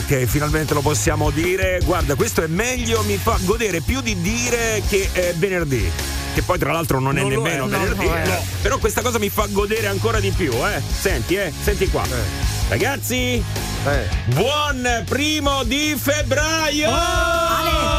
Ok, finalmente lo possiamo dire. Guarda, questo è meglio, mi fa godere più di dire che è venerdì, che poi tra l'altro non è nemmeno venerdì, no. Però questa cosa mi fa godere ancora di più, eh. Senti qua. Ragazzi, buon 1° di febbraio! Oh! Ale!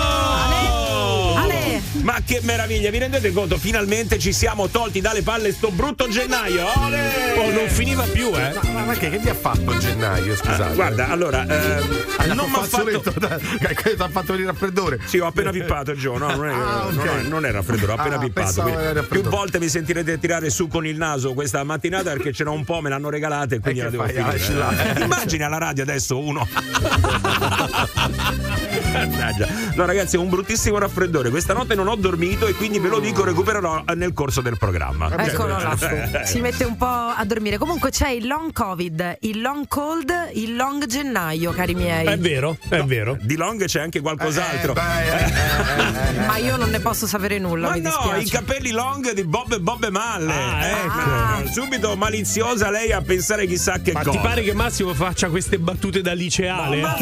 Ma che meraviglia, vi rendete conto? Finalmente ci siamo tolti dalle palle sto brutto gennaio! Ale! Oh, non finiva più, eh! Ma che vi ha fatto gennaio, scusate? Guarda, allora, non mi ha fatto... Che ti ha fatto venire raffreddore? Sì, ho appena pippato, Gio, no? Non è raffreddore, ho appena pippato. Più volte mi sentirete tirare su con il naso questa mattinata perché c'era un po', me l'hanno regalata e quindi la devo finire. Immagini alla radio adesso uno... No, ragazzi, è un bruttissimo raffreddore. Questa notte non ho dormito e quindi ve lo dico, recupererò nel corso del programma. Eccolo là, si mette un po' a dormire. Comunque c'è il long covid, il long cold, il long gennaio, cari miei. È vero, è vero. Di long c'è anche qualcos'altro. Ma io non ne posso sapere nulla. Ma mi dispiace. I capelli long di Bob Malle. Ecco. Subito maliziosa lei a pensare chissà che cosa. Ma ti pare che Massimo faccia queste battute da liceale? No, ma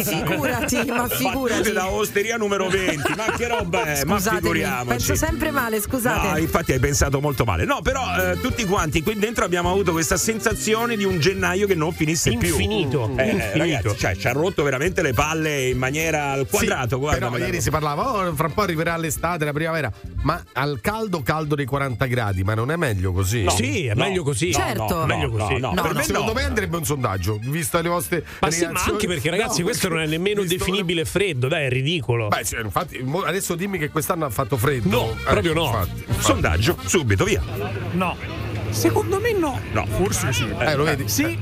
figurati. Da osteria numero 20. Ma che roba è? Scusatemi, ma figuriamoci. Penso sempre male, scusate. No, infatti hai pensato molto male. No, però tutti quanti qui dentro abbiamo avuto questa sensazione di un gennaio che non finisse più. Infinito. Ragazzi, cioè, ci ha rotto veramente le palle in maniera al quadrato. Sì, guarda, però ieri si parlava, fra un po' arriverà l'estate, la primavera, ma al caldo dei 40 gradi, ma non è meglio così? No. Sì, è meglio così. Certo. Secondo me andrebbe un sondaggio, vista le vostre reazioni. Ma anche perché, ragazzi, questo non è nemmeno definibile freddo, dai, è ridicolo. Beh, cioè, infatti, adesso dimmi che quest'anno ha fatto freddo. No, proprio no. Infatti. Sondaggio, subito, via. No. Secondo me no. No, forse sì. Lo vedi? Sì.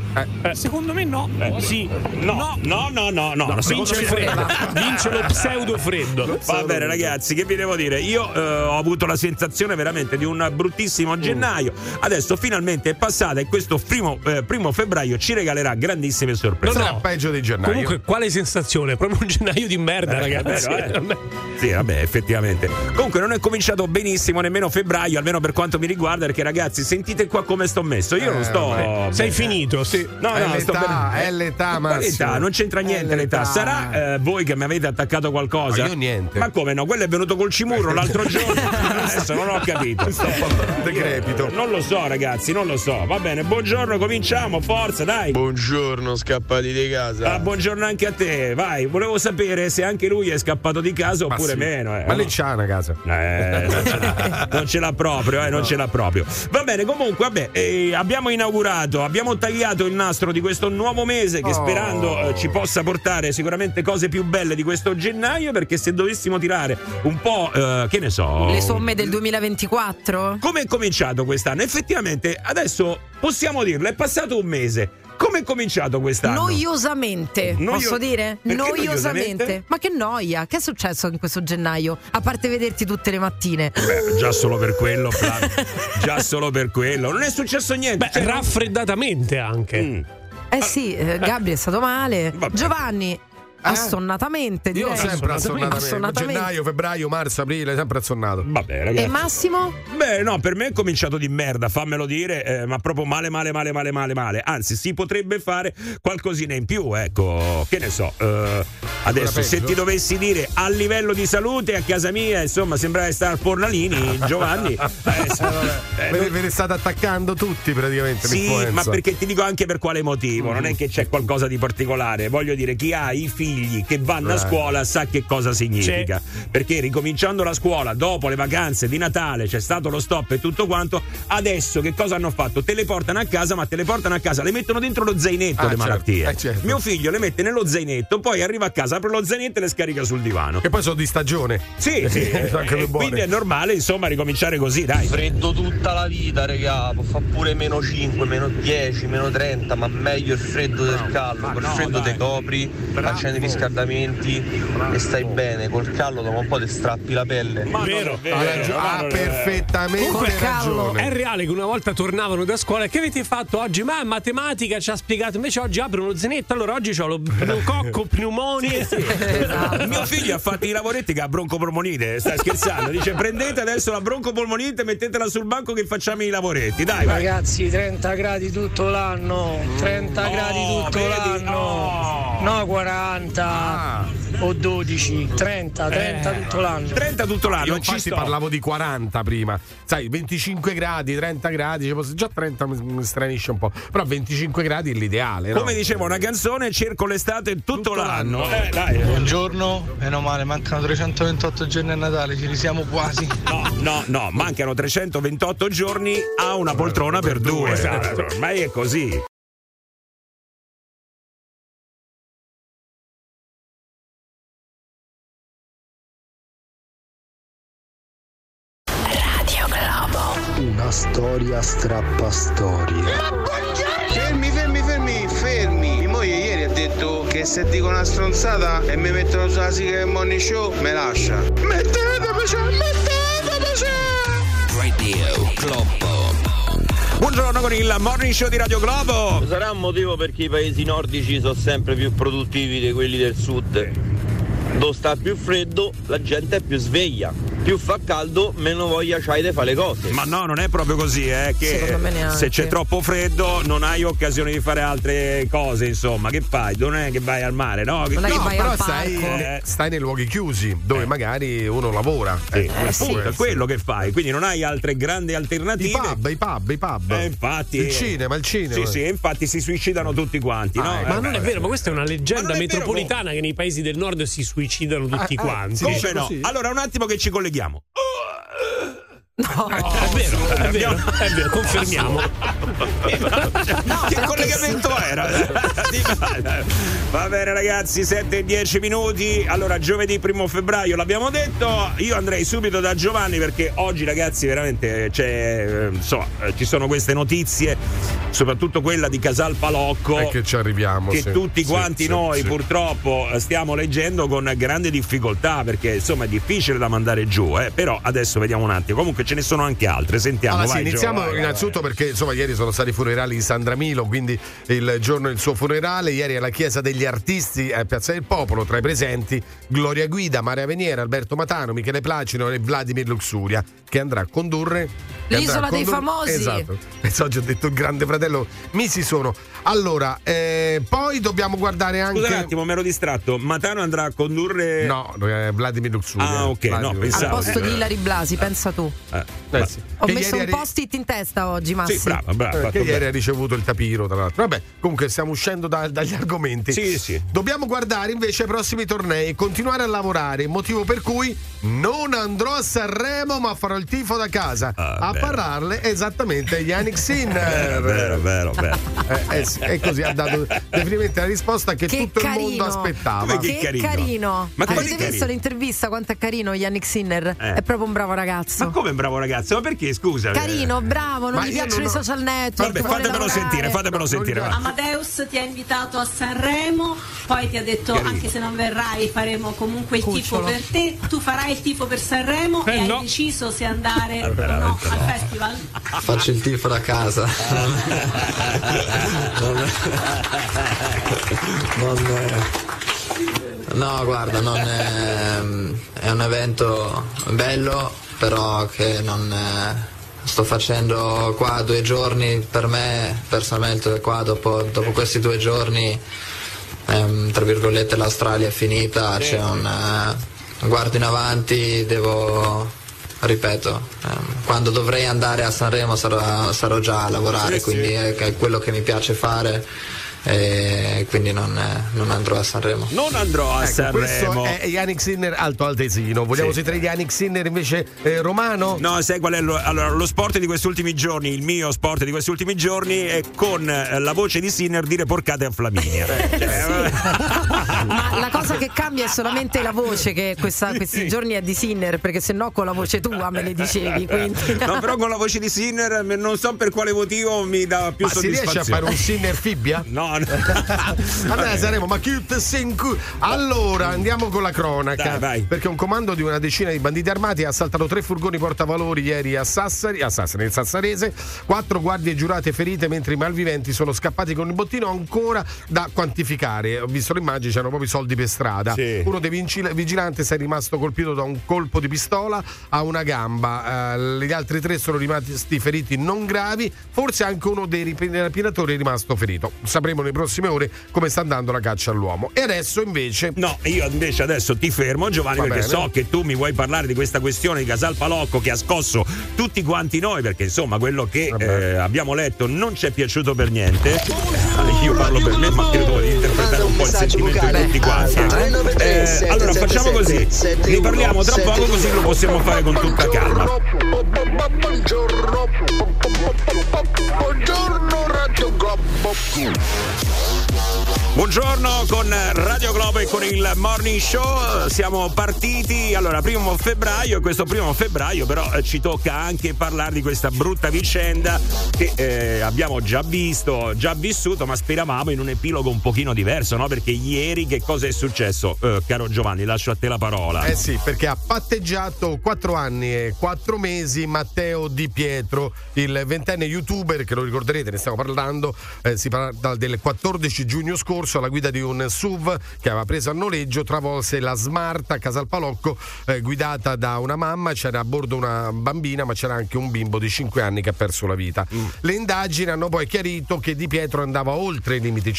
Secondo me no. Sì. No. Vince il freddo. Vince lo pseudo freddo. Va bene, ragazzi, che vi devo dire? Io ho avuto la sensazione veramente di un bruttissimo gennaio. Adesso finalmente è passata e questo primo febbraio ci regalerà grandissime sorprese. Sarà peggio di gennaio. Comunque, quale sensazione? Proprio un gennaio di merda, ragazzi. Sì, vabbè, effettivamente. Comunque non è cominciato benissimo nemmeno febbraio, almeno per quanto mi riguarda, perché, ragazzi, sentite qua come sto messo. Io non sto bene. Sei finito, sì. No, è l'età, è l'età, Massimo. Non c'entra niente l'età. Sarà voi che mi avete attaccato qualcosa? No, io niente. Ma come no? Quello è venuto col cimuro l'altro giorno. Adesso non ho capito. Sto decrepito. Non lo so, ragazzi, non lo so. Va bene, buongiorno, cominciamo, forza, dai. Buongiorno, scappati di casa. Ah, buongiorno anche a te. Vai, volevo sapere se anche lui è scappato di casa oppure meno. Ma lei c'ha una casa. Non ce l'ha proprio, non ce l'ha proprio. Va bene, comunque. Vabbè, abbiamo tagliato il nastro di questo nuovo mese che sperando ci possa portare sicuramente cose più belle di questo gennaio, perché se dovessimo tirare un po', che ne so, le somme del 2024, come è cominciato quest'anno? Effettivamente adesso possiamo dirlo, è passato un mese. Come è cominciato quest'anno? Noiosamente, posso dire? Noiosamente. Ma che noia, che è successo in questo gennaio? A parte vederti tutte le mattine. Beh, già solo per quello, Flavio. Già solo per quello. Non è successo niente. Beh, raffreddatamente anche. Sì, Gabri è stato male. Vabbè. Giovanni... assonnatamente, direi. Io sempre assonnatamente. Gennaio, febbraio, marzo, aprile, sempre assonnato. Vabbè, ragazzi. E Massimo? Beh, no, per me è cominciato di merda, fammelo dire, ma proprio male. Anzi, si potrebbe fare qualcosina in più, ecco. Che ne so, adesso se ti dovessi dire a livello di salute a casa mia, insomma, sembrava star Fornalini, Giovanni. Ve ne state attaccando tutti praticamente. Sì, ma perché ti dico anche per quale motivo, non è che c'è qualcosa di particolare, voglio dire, chi ha i figli che vanno a scuola sa che cosa significa, perché ricominciando la scuola dopo le vacanze di Natale c'è stato lo stop e tutto quanto. Adesso che cosa hanno fatto? Te le portano a casa, ma te le portano a casa, le mettono dentro lo zainetto, le malattie. Mio figlio le mette nello zainetto, poi arriva a casa, apre lo zainetto e le scarica sul divano. E poi sono di stagione. Sì. Quindi è normale, insomma, ricominciare così, dai. Freddo tutta la vita, regà, fa pure meno 5, meno 10, meno 30, ma meglio il freddo del caldo. Col freddo te copri, accendi i riscaldamenti e stai bene. Col caldo dopo un po' ti strappi la pelle. Ma vero. Ha perfettamente ragione. È reale che una volta tornavano da scuola e che avete fatto oggi? Ma matematica ci ha spiegato, invece oggi apro uno zainetto, allora oggi c'ho lo pneumococco, pneumonia. Esatto. Mio figlio ha fatto i lavoretti che ha broncopolmonite, stai scherzando? Dice: prendete adesso la broncopolmonite e mettetela sul banco che facciamo i lavoretti. Dai, ragazzi, vai. 30 gradi tutto l'anno. 30 gradi tutto l'anno. No. No, 40 o 12, 30, 30 tutto l'anno. 30 tutto l'anno. Io ci parlavo di 40 prima. Sai, 25 gradi, 30 gradi, già 30 mi stranisce un po', però 25 gradi è l'ideale, no? Come diceva una canzone, cerco l'estate tutto l'anno. Dai. Buongiorno, meno male, mancano 328 giorni a Natale, ci siamo quasi. No, mancano 328 giorni a una poltrona per due. Esatto, ormai è così. Storia strappastorie. Ma buongiorno! Fermi! Mia moglie ieri ha detto che se dico una stronzata e mi mettono sulla sigla del Morning Show, me lascia. Mettetemi! Radio Globo. Buongiorno con il Morning Show di Radio Globo. Sarà un motivo perché i paesi nordici sono sempre più produttivi di quelli del sud. Dove sta più freddo, la gente è più sveglia. Più fa caldo, meno voglia c'hai di fare le cose. Ma no, non è proprio così, che se c'è troppo freddo non hai occasione di fare altre cose, insomma. Che fai? Non è che vai al mare, no? Non è che vai al parco. Stai nei luoghi chiusi, dove magari uno lavora. È quello che fai, quindi non hai altre grandi alternative. I pub. Infatti, il cinema. Sì, infatti si suicidano tutti quanti, no? Ma non è vero, ma questa è una leggenda metropolitana che nei paesi del nord si suicidano tutti quanti. Come no? Allora, un attimo che ci colleghiamo. No, è vero, confermiamo. Che collegamento era? Va bene ragazzi, 7:10. Allora, giovedì 1 febbraio, l'abbiamo detto. Io andrei subito da Giovanni perché oggi ragazzi veramente ci sono queste notizie, soprattutto quella di Casal Palocco, e che ci arriviamo, che tutti quanti noi purtroppo stiamo leggendo con grande difficoltà, perché insomma è difficile da mandare giù, però adesso vediamo un attimo. Comunque ce ne sono anche altre, sentiamo. Iniziamo innanzitutto perché insomma ieri sono stati i funerali di Sandra Milo, quindi il giorno del suo funerale, ieri alla Chiesa degli Artisti a Piazza del Popolo, tra i presenti Gloria Guida, Maria Venier, Alberto Matano, Michele Placido e Vladimir Luxuria, che andrà a condurre l'Isola dei Famosi. Esatto, oggi ho detto il Grande Fratello, mi si sono. Allora, poi dobbiamo guardare anche. Scusa un attimo, mi ero distratto. Matano andrà a condurre. No, Vladimir Luxuria. Ah, ok, Vladimir. No, pensavo. Al posto di Ilary Blasi, pensa tu. Sì. Ho messo un post-it in testa oggi, Massimo. Sì, brava, che ieri ha ricevuto il tapiro, tra l'altro. Vabbè, comunque stiamo uscendo dagli argomenti. Sì. Dobbiamo guardare invece ai prossimi tornei e continuare a lavorare, motivo per cui non andrò a Sanremo ma farò il tifo da casa. Parlarle esattamente Jannik Sinner. Vero. E così ha dato definitivamente la risposta che tutto il mondo aspettava. Che carino. Ma avete visto l'intervista? Quanto è carino Jannik Sinner? È proprio un bravo ragazzo. Ma come un bravo ragazzo? Ma perché, scusa? Carino, bravo, non gli piacciono i social network. Vabbè, fatemelo sentire. Amadeus ti ha invitato a Sanremo, poi ti ha detto carino. Anche se non verrai faremo comunque il tifo per te, tu farai il tifo per Sanremo e hai deciso se andare o no al festival. Faccio il tifo da casa. No, guarda, non è un evento bello, però che non sto facendo qua 2 giorni. Per me personalmente qua dopo questi 2 giorni tra virgolette l'Australia è finita, c'è un guardo in avanti, devo. Ripeto, quando dovrei andare a Sanremo sarò già a lavorare, quindi è quello che mi piace fare. E quindi non andrò a Sanremo. Questo è Jannik Sinner altesino. Vogliamo sentire Jannik Sinner invece romano? No, sai qual è lo sport di questi ultimi giorni? Il mio sport di questi ultimi giorni è con la voce di Sinner dire porcate a Flaminia. Ma la cosa che cambia è solamente la voce, che questi giorni è di Sinner, perché se no con la voce tua me le dicevi. Quindi. No, però con la voce di Sinner non so per quale motivo mi dà più soddisfazione. Si riesce a fare un Sinner fibbia? No. Allora saremo ma cute senku. Allora andiamo con la cronaca. Dai, perché un comando di una decina di banditi armati ha assaltato 3 furgoni portavalori ieri a Sassari nel Sassarese, 4 guardie giurate ferite mentre i malviventi sono scappati con il bottino ancora da quantificare. Ho visto le immagini, c'erano c'erano proprio i soldi per strada. Sì. Uno dei vigilanti è rimasto colpito da un colpo di pistola a una gamba, gli altri tre sono rimasti feriti non gravi, forse anche uno dei rapinatori è rimasto ferito. Sapremo nelle prossime ore come sta andando la caccia all'uomo. E adesso invece io adesso ti fermo, Giovanni, perché so che tu mi vuoi parlare di questa questione di Casal Palocco che ha scosso tutti quanti noi, perché insomma quello che abbiamo letto non ci è piaciuto per niente. Io parlo per me, ma credo di interpretare un po' il sentimento di tutti quanti. Allora facciamo così, ne parliamo tra poco così lo possiamo fare con tutta calma. Buongiorno con Radio Globo e con il Morning Show. Siamo partiti, allora, 1 febbraio, e questo 1 febbraio però ci tocca anche parlare di questa brutta vicenda che abbiamo già visto, già vissuto, ma speravamo in un epilogo un pochino diverso, no? Perché ieri che cosa è successo? Caro Giovanni, lascio a te la parola. Sì, perché ha patteggiato 4 anni e 4 mesi Matteo Di Pietro, il 20enne youtuber, che lo ricorderete, ne stiamo parlando, si parla del 14 giugno scorso, alla guida di un SUV che aveva preso a noleggio, travolse la Smart a Casal Palocco, guidata da una mamma, c'era a bordo una bambina, ma c'era anche un bimbo di 5 anni che ha perso la vita. Le indagini hanno poi chiarito che Di Pietro andava oltre i limiti,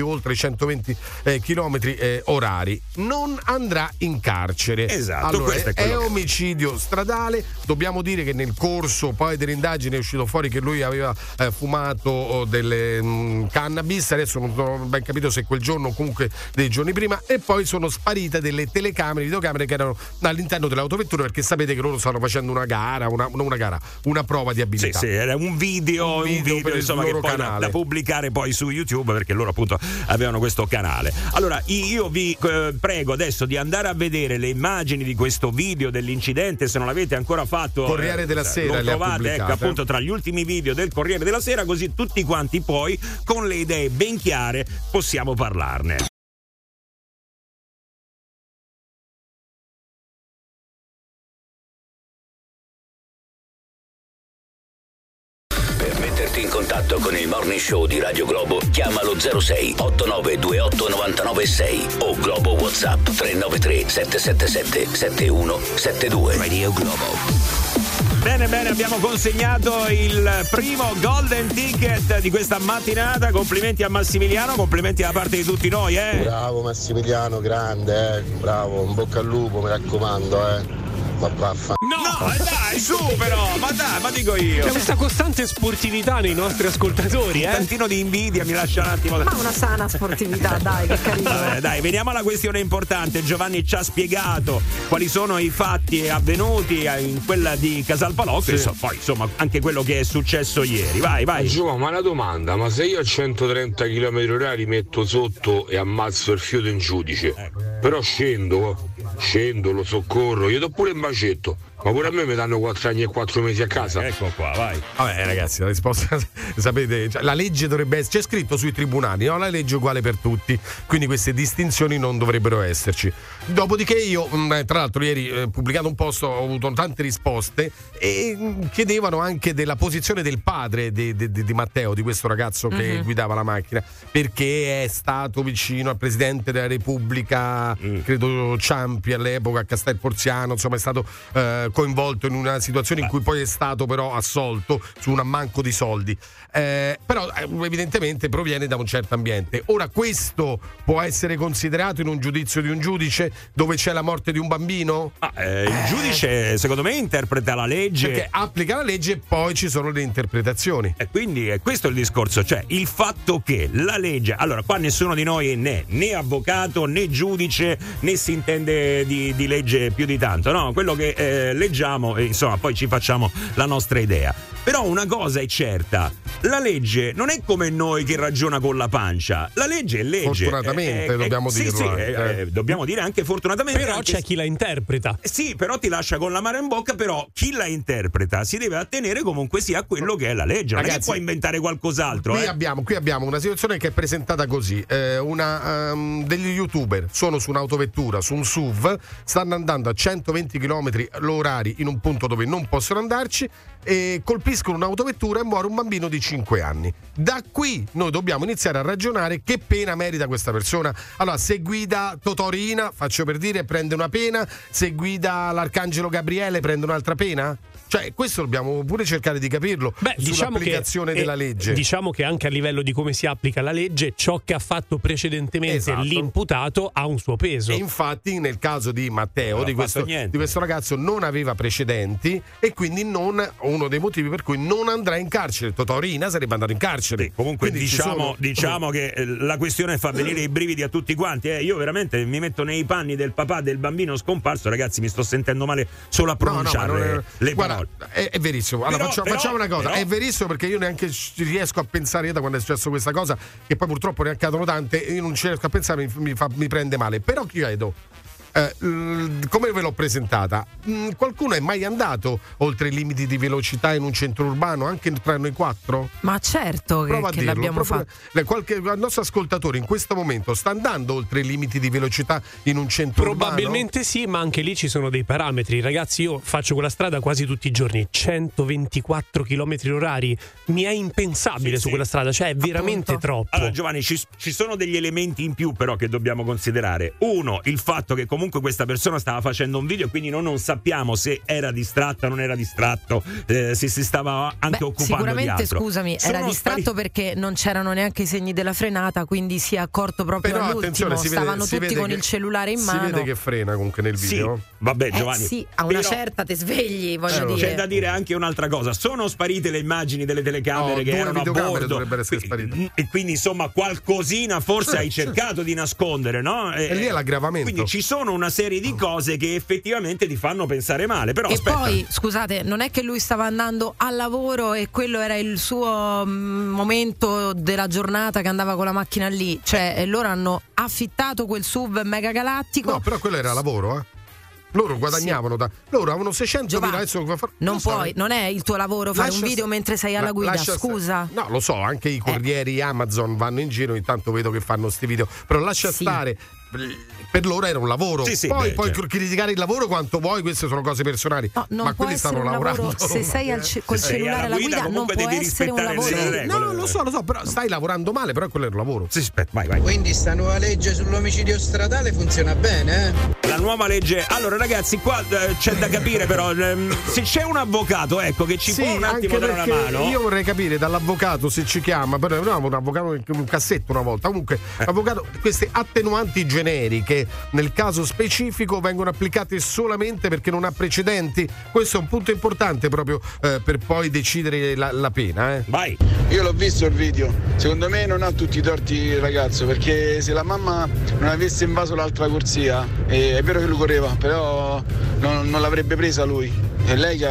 oltre 120 km orari. Non andrà in carcere. Esatto, allora, è omicidio stradale. Dobbiamo dire che nel corso poi dell'indagine è uscito fuori che lui aveva fumato delle cannabis, adesso non ho ben capito se quel giorno o comunque dei giorni prima, e poi sono sparite delle telecamere, videocamere che erano all'interno dell'autovettura, perché sapete che loro stanno facendo una gara, una prova di abilità. Sì, era un video per insomma, il loro che poi canale da pubblicare poi su YouTube, perché loro appunto avevano questo canale. Allora io vi prego adesso di andare a vedere le immagini di questo video dell'incidente, se non l'avete ancora fatto. Corriere della Sera, lo trovate, ecco, appunto tra gli ultimi video del Corriere della Sera, così tutti quanti poi con le idee ben chiare possiamo parlarne. Per metterti in contatto con il Morning Show di Radio Globo, chiama lo 06 8928 996 o Globo WhatsApp 393 777 7172. Radio Globo. Bene, abbiamo consegnato il primo golden ticket di questa mattinata. Complimenti a Massimiliano, complimenti da parte di tutti noi, Bravo Massimiliano, grande, bravo, in bocca al lupo, mi raccomando, Ma vaffanculo. No, dai, su però, ma dico io. C'è questa costante sportività nei nostri ascoltatori, Un tantino di invidia mi lascia un attimo. Ma una sana sportività, dai, che carino. Dai, veniamo alla questione importante. Giovanni ci ha spiegato quali sono i fatti avvenuti in quella di Casal Palocco, sì. Poi insomma anche quello che è successo ieri. Vai. Giovanni, ma una domanda, ma se io a 130 km orari metto sotto e ammazzo il fiuto in giudice, però scendo, lo soccorro, io do pure il bacetto, ma pure a me mi danno 4 anni e 4 mesi a casa. Ecco qua, vai. Vabbè, ragazzi, la risposta sapete, cioè, la legge dovrebbe essere, c'è scritto sui tribunali, no? La legge è uguale per tutti, quindi queste distinzioni non dovrebbero esserci. Dopodiché io, tra l'altro ieri pubblicato un post, ho avuto tante risposte e chiedevano anche della posizione del padre di Matteo, di questo ragazzo che guidava la macchina, perché è stato vicino al presidente della Repubblica, credo Ciampi all'epoca, a Castel Porziano, insomma è stato coinvolto in una situazione in cui poi è stato però assolto su un ammanco di soldi, però evidentemente proviene da un certo ambiente. Ora questo può essere considerato in un giudizio di un giudice dove c'è la morte di un bambino? Il giudice secondo me interpreta la legge, perché applica la legge e poi ci sono le interpretazioni, e quindi questo è il discorso, cioè il fatto che la legge, allora qua nessuno di noi è né avvocato né giudice né si intende di legge più di tanto, no? Quello che leggiamo e insomma poi ci facciamo la nostra idea, però una cosa è certa, la legge non è come noi che ragiona con la pancia, la legge è legge, fortunatamente dobbiamo dirlo, dobbiamo dire anche fortunatamente, però anche, c'è chi la interpreta, sì, però ti lascia con l'amaro in bocca, però chi la interpreta si deve attenere comunque sia a quello che è la legge, non è che puoi inventare qualcos'altro. Qui abbiamo una situazione che è presentata così, degli youtuber sono su un'autovettura, su un SUV, stanno andando a 120 km/h in un punto dove non possono andarci, colpiscono un'autovettura e muore un bambino di 5 anni. Da qui noi dobbiamo iniziare a ragionare che pena merita questa persona. Allora, se guida Totorina, faccio per dire, prende una pena, se guida l'Arcangelo Gabriele prende un'altra pena? Cioè, questo dobbiamo pure cercare di capirlo. Beh, sull'applicazione della legge. Diciamo che anche a livello di come si applica la legge, ciò che ha fatto precedentemente l'imputato ha un suo peso. E infatti nel caso di Matteo, di questo ragazzo, non aveva precedenti e quindi non, uno dei motivi per cui non andrà in carcere. Totorina sarebbe andato in carcere. Sì, comunque diciamo che la questione fa venire i brividi a tutti quanti. Io veramente mi metto nei panni del papà del bambino scomparso. Ragazzi, mi sto sentendo male solo a pronunciare le parole. È verissimo. Allora, facciamo una cosa: è verissimo, perché io neanche riesco a pensare, da quando è successo questa cosa, che poi purtroppo ne accadono tante, io non ci riesco a pensare, mi prende male. Però chiedo, come ve l'ho presentata, qualcuno è mai andato oltre i limiti di velocità in un centro urbano, anche tra noi quattro? Ma certo che l'abbiamo fatto. Qualche nostro ascoltatore in questo momento sta andando oltre i limiti di velocità in un centro probabilmente urbano? Probabilmente sì, ma anche lì ci sono dei parametri. Ragazzi, io faccio quella strada quasi tutti i giorni, 124 km/h, mi è impensabile su quella strada, cioè è veramente troppo. Allora, Giovanni, ci sono degli elementi in più però che dobbiamo considerare. Uno, il fatto che comunque questa persona stava facendo un video, quindi noi non sappiamo se era distratta, non era distratto, se si stava anche occupando di altro. Sicuramente, scusami, era distratto perché non c'erano neanche i segni della frenata, quindi si è accorto proprio all'ultimo. Stavano tutti con il cellulare in mano. Si vede che frena comunque nel video. Sì, vabbè, Giovanni. Sì, a una certa te svegli, voglio dire. C'è da dire anche un'altra cosa. Sono sparite le immagini delle telecamere che erano a bordo. Dovrebbero essere sparite. E quindi insomma qualcosina forse hai cercato di nascondere, no? E lì è l'aggravamento. Quindi ci sono una serie di cose che effettivamente ti fanno pensare male. Però poi, scusate, non è che lui stava andando al lavoro e quello era il suo momento della giornata che andava con la macchina lì, cioè loro hanno affittato quel SUV mega galattico. No, però quello era lavoro, loro guadagnavano loro avevano 600.000. Non è il tuo lavoro fare un video mentre sei alla guida, scusa. No, lo so, anche i corrieri Amazon vanno in giro, intanto vedo che fanno sti video, però lascia stare. Per loro era un lavoro. Poi criticare il lavoro quanto vuoi, queste sono cose personali. No, non ma può quelli stanno lavorando. Se sei col cellulare alla guida non può essere un lavoro. No, lo so, però stai lavorando male, però quello è un lavoro. Sì, aspetta, vai. Quindi sta nuova legge sull'omicidio stradale funziona bene, eh? La nuova legge. Allora, ragazzi, qua c'è da capire però se c'è un avvocato, ecco, che ci può un attimo dare una mano. Io vorrei capire dall'avvocato, se ci chiama, però un avvocato un cassetto una volta. Comunque, avvocato, queste attenuanti generiche nel caso specifico vengono applicate solamente perché non ha precedenti. Questo è un punto importante proprio per poi decidere la pena. Vai. Io l'ho visto il video, secondo me non ha tutti i torti il ragazzo, perché se la mamma non avesse invaso l'altra corsia, è vero che lui correva, però non l'avrebbe presa lui, è lei che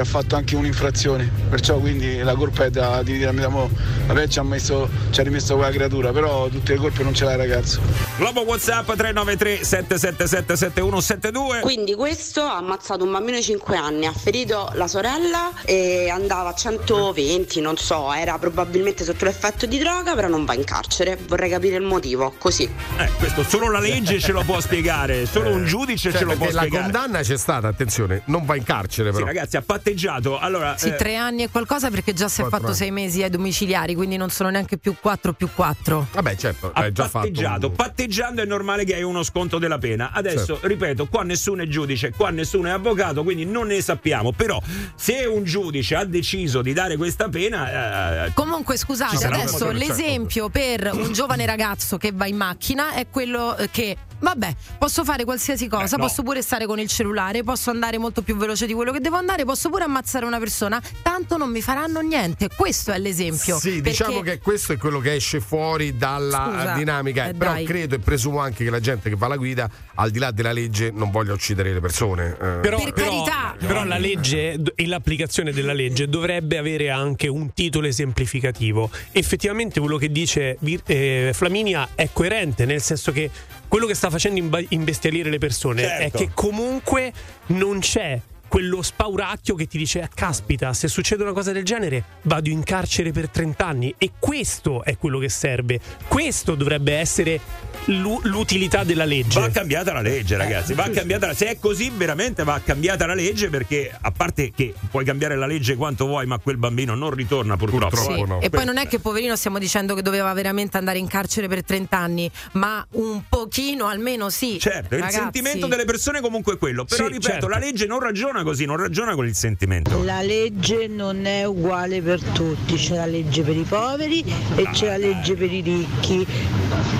ha fatto anche un'infrazione, perciò quindi la colpa è vabbè, ci ha rimesso quella creatura, però tutte le colpe non ce l'ha il ragazzo. Globo WhatsApp 393 777 7172. Quindi questo ha ammazzato un bambino di 5 anni, ha ferito la sorella e andava a 120, non so, era probabilmente sotto l'effetto di droga, però non va in carcere. Vorrei capire il motivo, così. Questo solo la legge ce lo può spiegare, solo un giudice ce lo può spiegare. La condanna c'è stata, attenzione, non va in carcere però. Sì, ragazzi, ha patteggiato. Allora, 3 anni e qualcosa, perché già si è fatto 6 mesi ai domiciliari, quindi non sono neanche più 4+4. Vabbè, certo, ha già patteggiato, patteggiando è normale che hai uno sconto della pena. Adesso, ripeto, qua nessuno è giudice, qua nessuno è avvocato, quindi non ne sappiamo. Però se un giudice ha deciso di dare questa pena, comunque, scusate, adesso l'esempio per un giovane ragazzo che va in macchina è quello che vabbè, posso fare qualsiasi cosa, posso pure stare con il cellulare, posso andare molto più veloce di quello che devo andare, posso pure ammazzare una persona, tanto non mi faranno niente. Questo è l'esempio. Sì, perché diciamo che questo è quello che esce fuori dalla dinamica, però credo e presumo anche che la gente che va alla guida, al di là della legge, non voglia uccidere le persone. Però la legge e l'applicazione della legge dovrebbe avere anche un titolo esemplificativo. Effettivamente quello che dice Flaminia è coerente, nel senso che quello che sta facendo imbestialire le persone è che comunque non c'è quello spauracchio che ti dice caspita, se succede una cosa del genere vado in carcere per 30 anni. E questo è quello che serve, questo dovrebbe essere l'utilità della legge. Va cambiata la legge, ragazzi, va cambiata la... se è così veramente va cambiata la legge, perché a parte che puoi cambiare la legge quanto vuoi, ma quel bambino non ritorna purtroppo. Sì. No. E poi non è che poverino stiamo dicendo che doveva veramente andare in carcere per 30 anni, ma un pochino almeno sì. Certo, ragazzi. Il sentimento delle persone comunque è quello, però sì, ripeto, certo, la legge non ragiona così, non ragiona con il sentimento. La legge non è uguale per tutti, c'è la legge per i poveri e c'è la legge per i ricchi,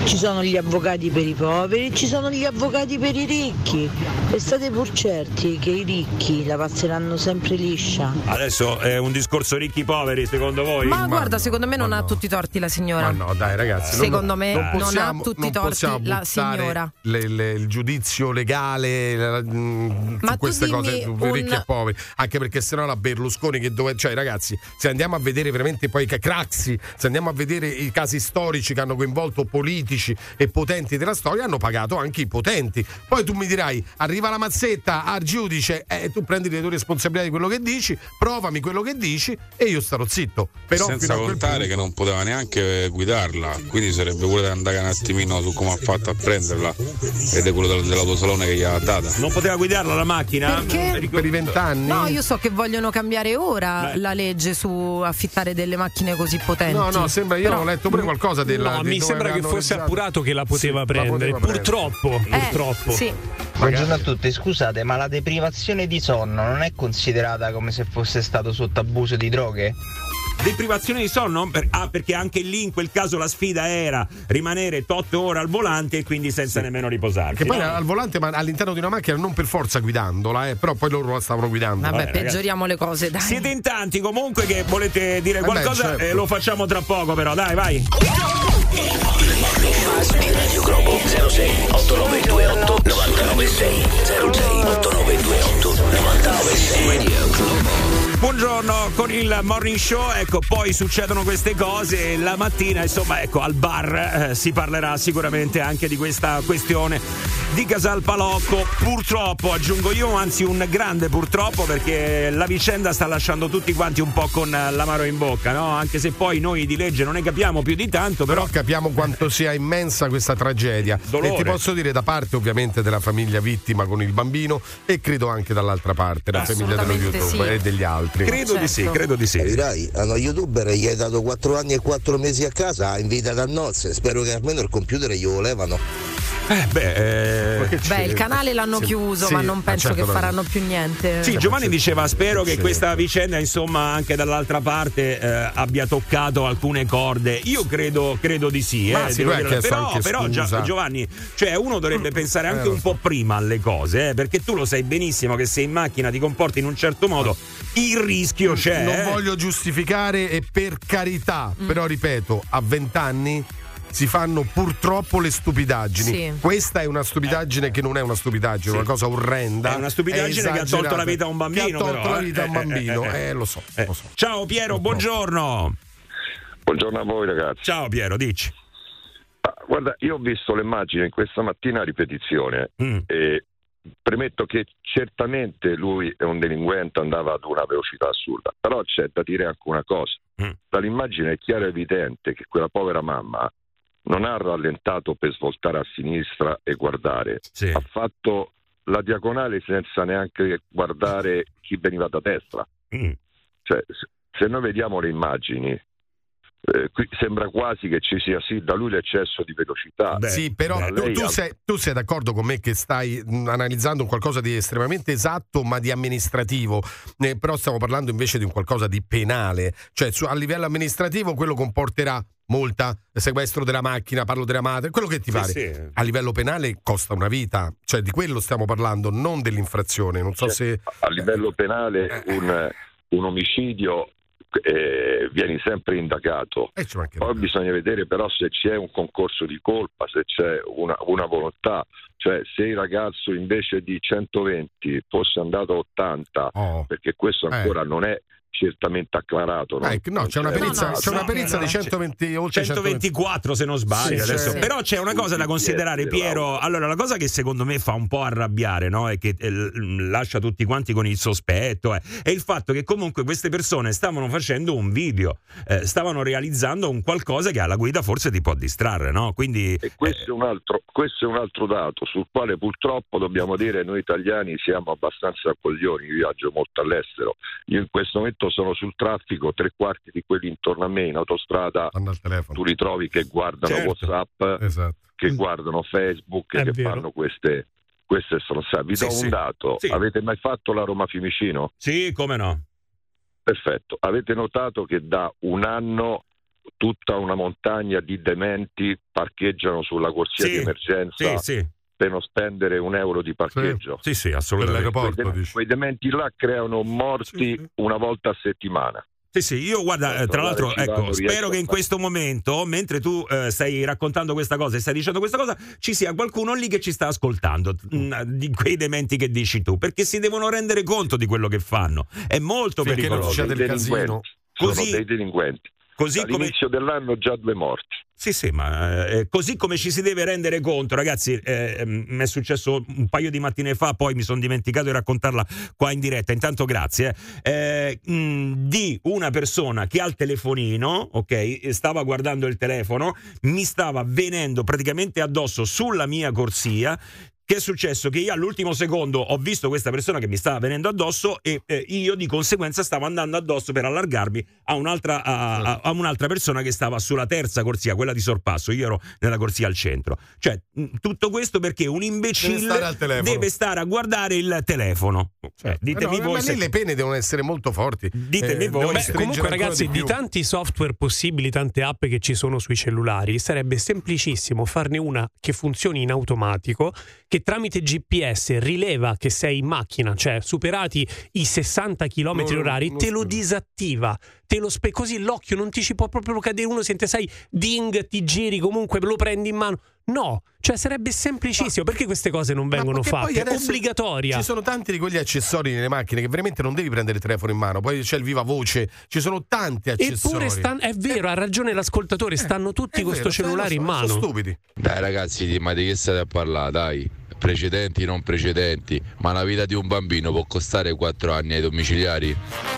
ci sono gli avvocati per i poveri, ci sono gli avvocati per i ricchi, e state pur certi che i ricchi la passeranno sempre liscia. Adesso è un discorso ricchi poveri secondo voi? Ma guarda, secondo me non ha tutti i torti la signora. Ma no, dai ragazzi, secondo me non ha tutti i torti la signora. Il giudizio legale su queste cose ricchi e poveri, anche perché sennò la Berlusconi che dove, cioè ragazzi, se andiamo a vedere veramente poi Craxi, se andiamo a vedere i casi storici che hanno coinvolto politici e potenti della storia, hanno pagato anche i potenti. Poi tu mi dirai, arriva la mazzetta al giudice, tu prendi le tue responsabilità di quello che dici, provami quello che dici e io starò zitto. Però senza contare che non poteva neanche guidarla, quindi sarebbe pure andare un attimino su come ha fatto a prenderla, ed è quello dell'autosalone che gli ha data. Non poteva guidarla la macchina? Perché? Per i 20 anni? No, io so che vogliono cambiare ora la legge su affittare delle macchine così potenti. No, sembra, io ho letto pure qualcosa della... No, mi sembra che fosse appurato che la poteva prendere, purtroppo. Sì. Buongiorno a tutti, scusate, ma la deprivazione di sonno non è considerata come se fosse stato sotto abuso di droghe? Deprivazione di sonno? Perché anche lì in quel caso la sfida era rimanere 8 ore al volante e quindi senza nemmeno riposarsi. Che poi al volante, ma all'interno di una macchina, non per forza guidandola, però poi loro la stavano guidando. Vabbè, peggioriamo ragazzi. Le cose, dai. Siete in tanti comunque che volete dire qualcosa, certo. Lo facciamo tra poco però, dai, vai. Radio Globo 06 8928 996. Buongiorno con il Morning Show, ecco, poi succedono queste cose e la mattina, insomma, ecco, al bar si parlerà sicuramente anche di questa questione di Casal Palocco. Purtroppo, aggiungo io, anzi un grande purtroppo, perché la vicenda sta lasciando tutti quanti un po' con l'amaro in bocca, no? Anche se poi noi di legge non ne capiamo più di tanto, però capiamo quanto sia immensa questa tragedia. Dolore. E ti posso dire, da parte ovviamente della famiglia vittima con il bambino, e credo anche dall'altra parte, la famiglia dello YouTube e degli altri. Credo, certo. Credo di sì. Dai, a uno youtuber gli hai dato 4 anni e 4 mesi a casa, invitata a nozze. Spero che almeno il computer glielo levano. Il canale l'hanno chiuso, ma non penso che faranno più niente. Sì, Giovanni diceva, spero che questa vicenda, insomma, anche dall'altra parte abbia toccato alcune corde. Io credo di sì. Però Giovanni, cioè uno dovrebbe pensare anche un po' prima alle cose, perché tu lo sai benissimo che se in macchina ti comporti in un certo modo, il rischio c'è. Non voglio giustificare, e per carità, però ripeto, a 20 anni si fanno purtroppo le stupidaggini. Sì. Questa è una stupidaggine che non è una stupidaggine, è una cosa orrenda. È una stupidaggine che ha tolto la vita a un bambino. Lo so. Ciao Piero, buongiorno. Buongiorno a voi ragazzi. Ciao Piero, dici. Ah, guarda, io ho visto l'immagine questa mattina a ripetizione e premetto che certamente lui è un delinquente, andava ad una velocità assurda, però c'è da dire anche una cosa. Dall'immagine è chiaro e evidente che quella povera mamma non ha rallentato per svoltare a sinistra e guardare, ha fatto la diagonale senza neanche guardare chi veniva da destra. Cioè, se noi vediamo le immagini, qui sembra quasi che ci sia da lui l'eccesso di velocità. Però tu sei d'accordo con me che stai analizzando qualcosa di estremamente esatto, ma di amministrativo, però stiamo parlando invece di un qualcosa di penale, cioè a livello amministrativo quello comporterà multa, sequestro della macchina, parlo della madre, quello che ti pare. A livello penale costa una vita, cioè di quello stiamo parlando, non dell'infrazione. Non so se a livello penale un omicidio vieni sempre indagato, poi bisogna vedere però se c'è un concorso di colpa, se c'è una volontà, cioè se il ragazzo invece di 120 fosse andato a 80, perché questo ancora non è certamente acclarato, no? No, c'è una perizia, c'è una perizia di 120, oltre 124 se non sbaglio, sì, adesso. Sì. Però c'è una cosa da considerare, Piero. Allora, la cosa che secondo me fa un po' arrabbiare, no? E che lascia tutti quanti con il sospetto, è il fatto che comunque queste persone stavano facendo un video, stavano realizzando un qualcosa che alla guida forse ti può distrarre, no? Quindi e questo è un altro dato sul quale purtroppo dobbiamo dire noi italiani siamo abbastanza coglioni. Io viaggio molto all'estero, io in questo momento sono sul traffico, 3/4 di quelli intorno a me in autostrada tu li trovi che guardano, certo, WhatsApp, esatto, che guardano Facebook, è che vero, fanno queste stronzate. Vi do un dato, avete mai fatto la Roma Fiumicino? Sì, come no, perfetto. Avete notato che da un anno tutta una montagna di dementi parcheggiano sulla corsia di emergenza per non spendere un euro di parcheggio? Sì, assolutamente. Quei dementi là creano morti una volta a settimana. Sì, io guarda, tra l'altro, ecco, spero che in questo momento, mentre tu stai raccontando questa cosa e stai dicendo questa cosa, ci sia qualcuno lì che ci sta ascoltando, di quei dementi che dici tu, perché si devono rendere conto di quello che fanno. È molto pericoloso. Sono dei delinquenti. Così all'inizio dell'anno già 2 morti. Sì, ma così come ci si deve rendere conto, ragazzi, mi è successo un paio di mattine fa, poi mi sono dimenticato di raccontarla qua in diretta, intanto grazie, di una persona che al telefonino, ok, stava guardando il telefono, mi stava venendo praticamente addosso sulla mia corsia. Che è successo? Che io all'ultimo secondo ho visto questa persona che mi stava venendo addosso e io di conseguenza stavo andando addosso per allargarmi a un'altra persona che stava sulla terza corsia, quella di sorpasso. Io ero nella corsia al centro. Cioè, tutto questo perché un imbecille deve stare a guardare il telefono. Cioè, ditemi voi. Ma lì le pene devono essere molto forti. Ditemi voi. Comunque, ragazzi, di tanti software possibili, tante app che ci sono sui cellulari, sarebbe semplicissimo farne una che funzioni in automatico, che tramite GPS rileva che sei in macchina, cioè superati i 60 km/h, te lo disattiva, così l'occhio non ti ci può proprio cadere, uno sente, sai, ding, ti giri, comunque lo prendi in mano. No, cioè sarebbe semplicissimo, perché queste cose non vengono fatte? È obbligatoria. Ci sono tanti di quegli accessori nelle macchine che veramente non devi prendere il telefono in mano, poi c'è il viva voce, ci sono tanti accessori. Eppure è vero, ha ragione l'ascoltatore, stanno tutti con sto cellulare in mano. Sono stupidi. Dai ragazzi, ma di che state a parlare, dai? Precedenti, non precedenti, ma la vita di un bambino può costare 4 anni ai domiciliari?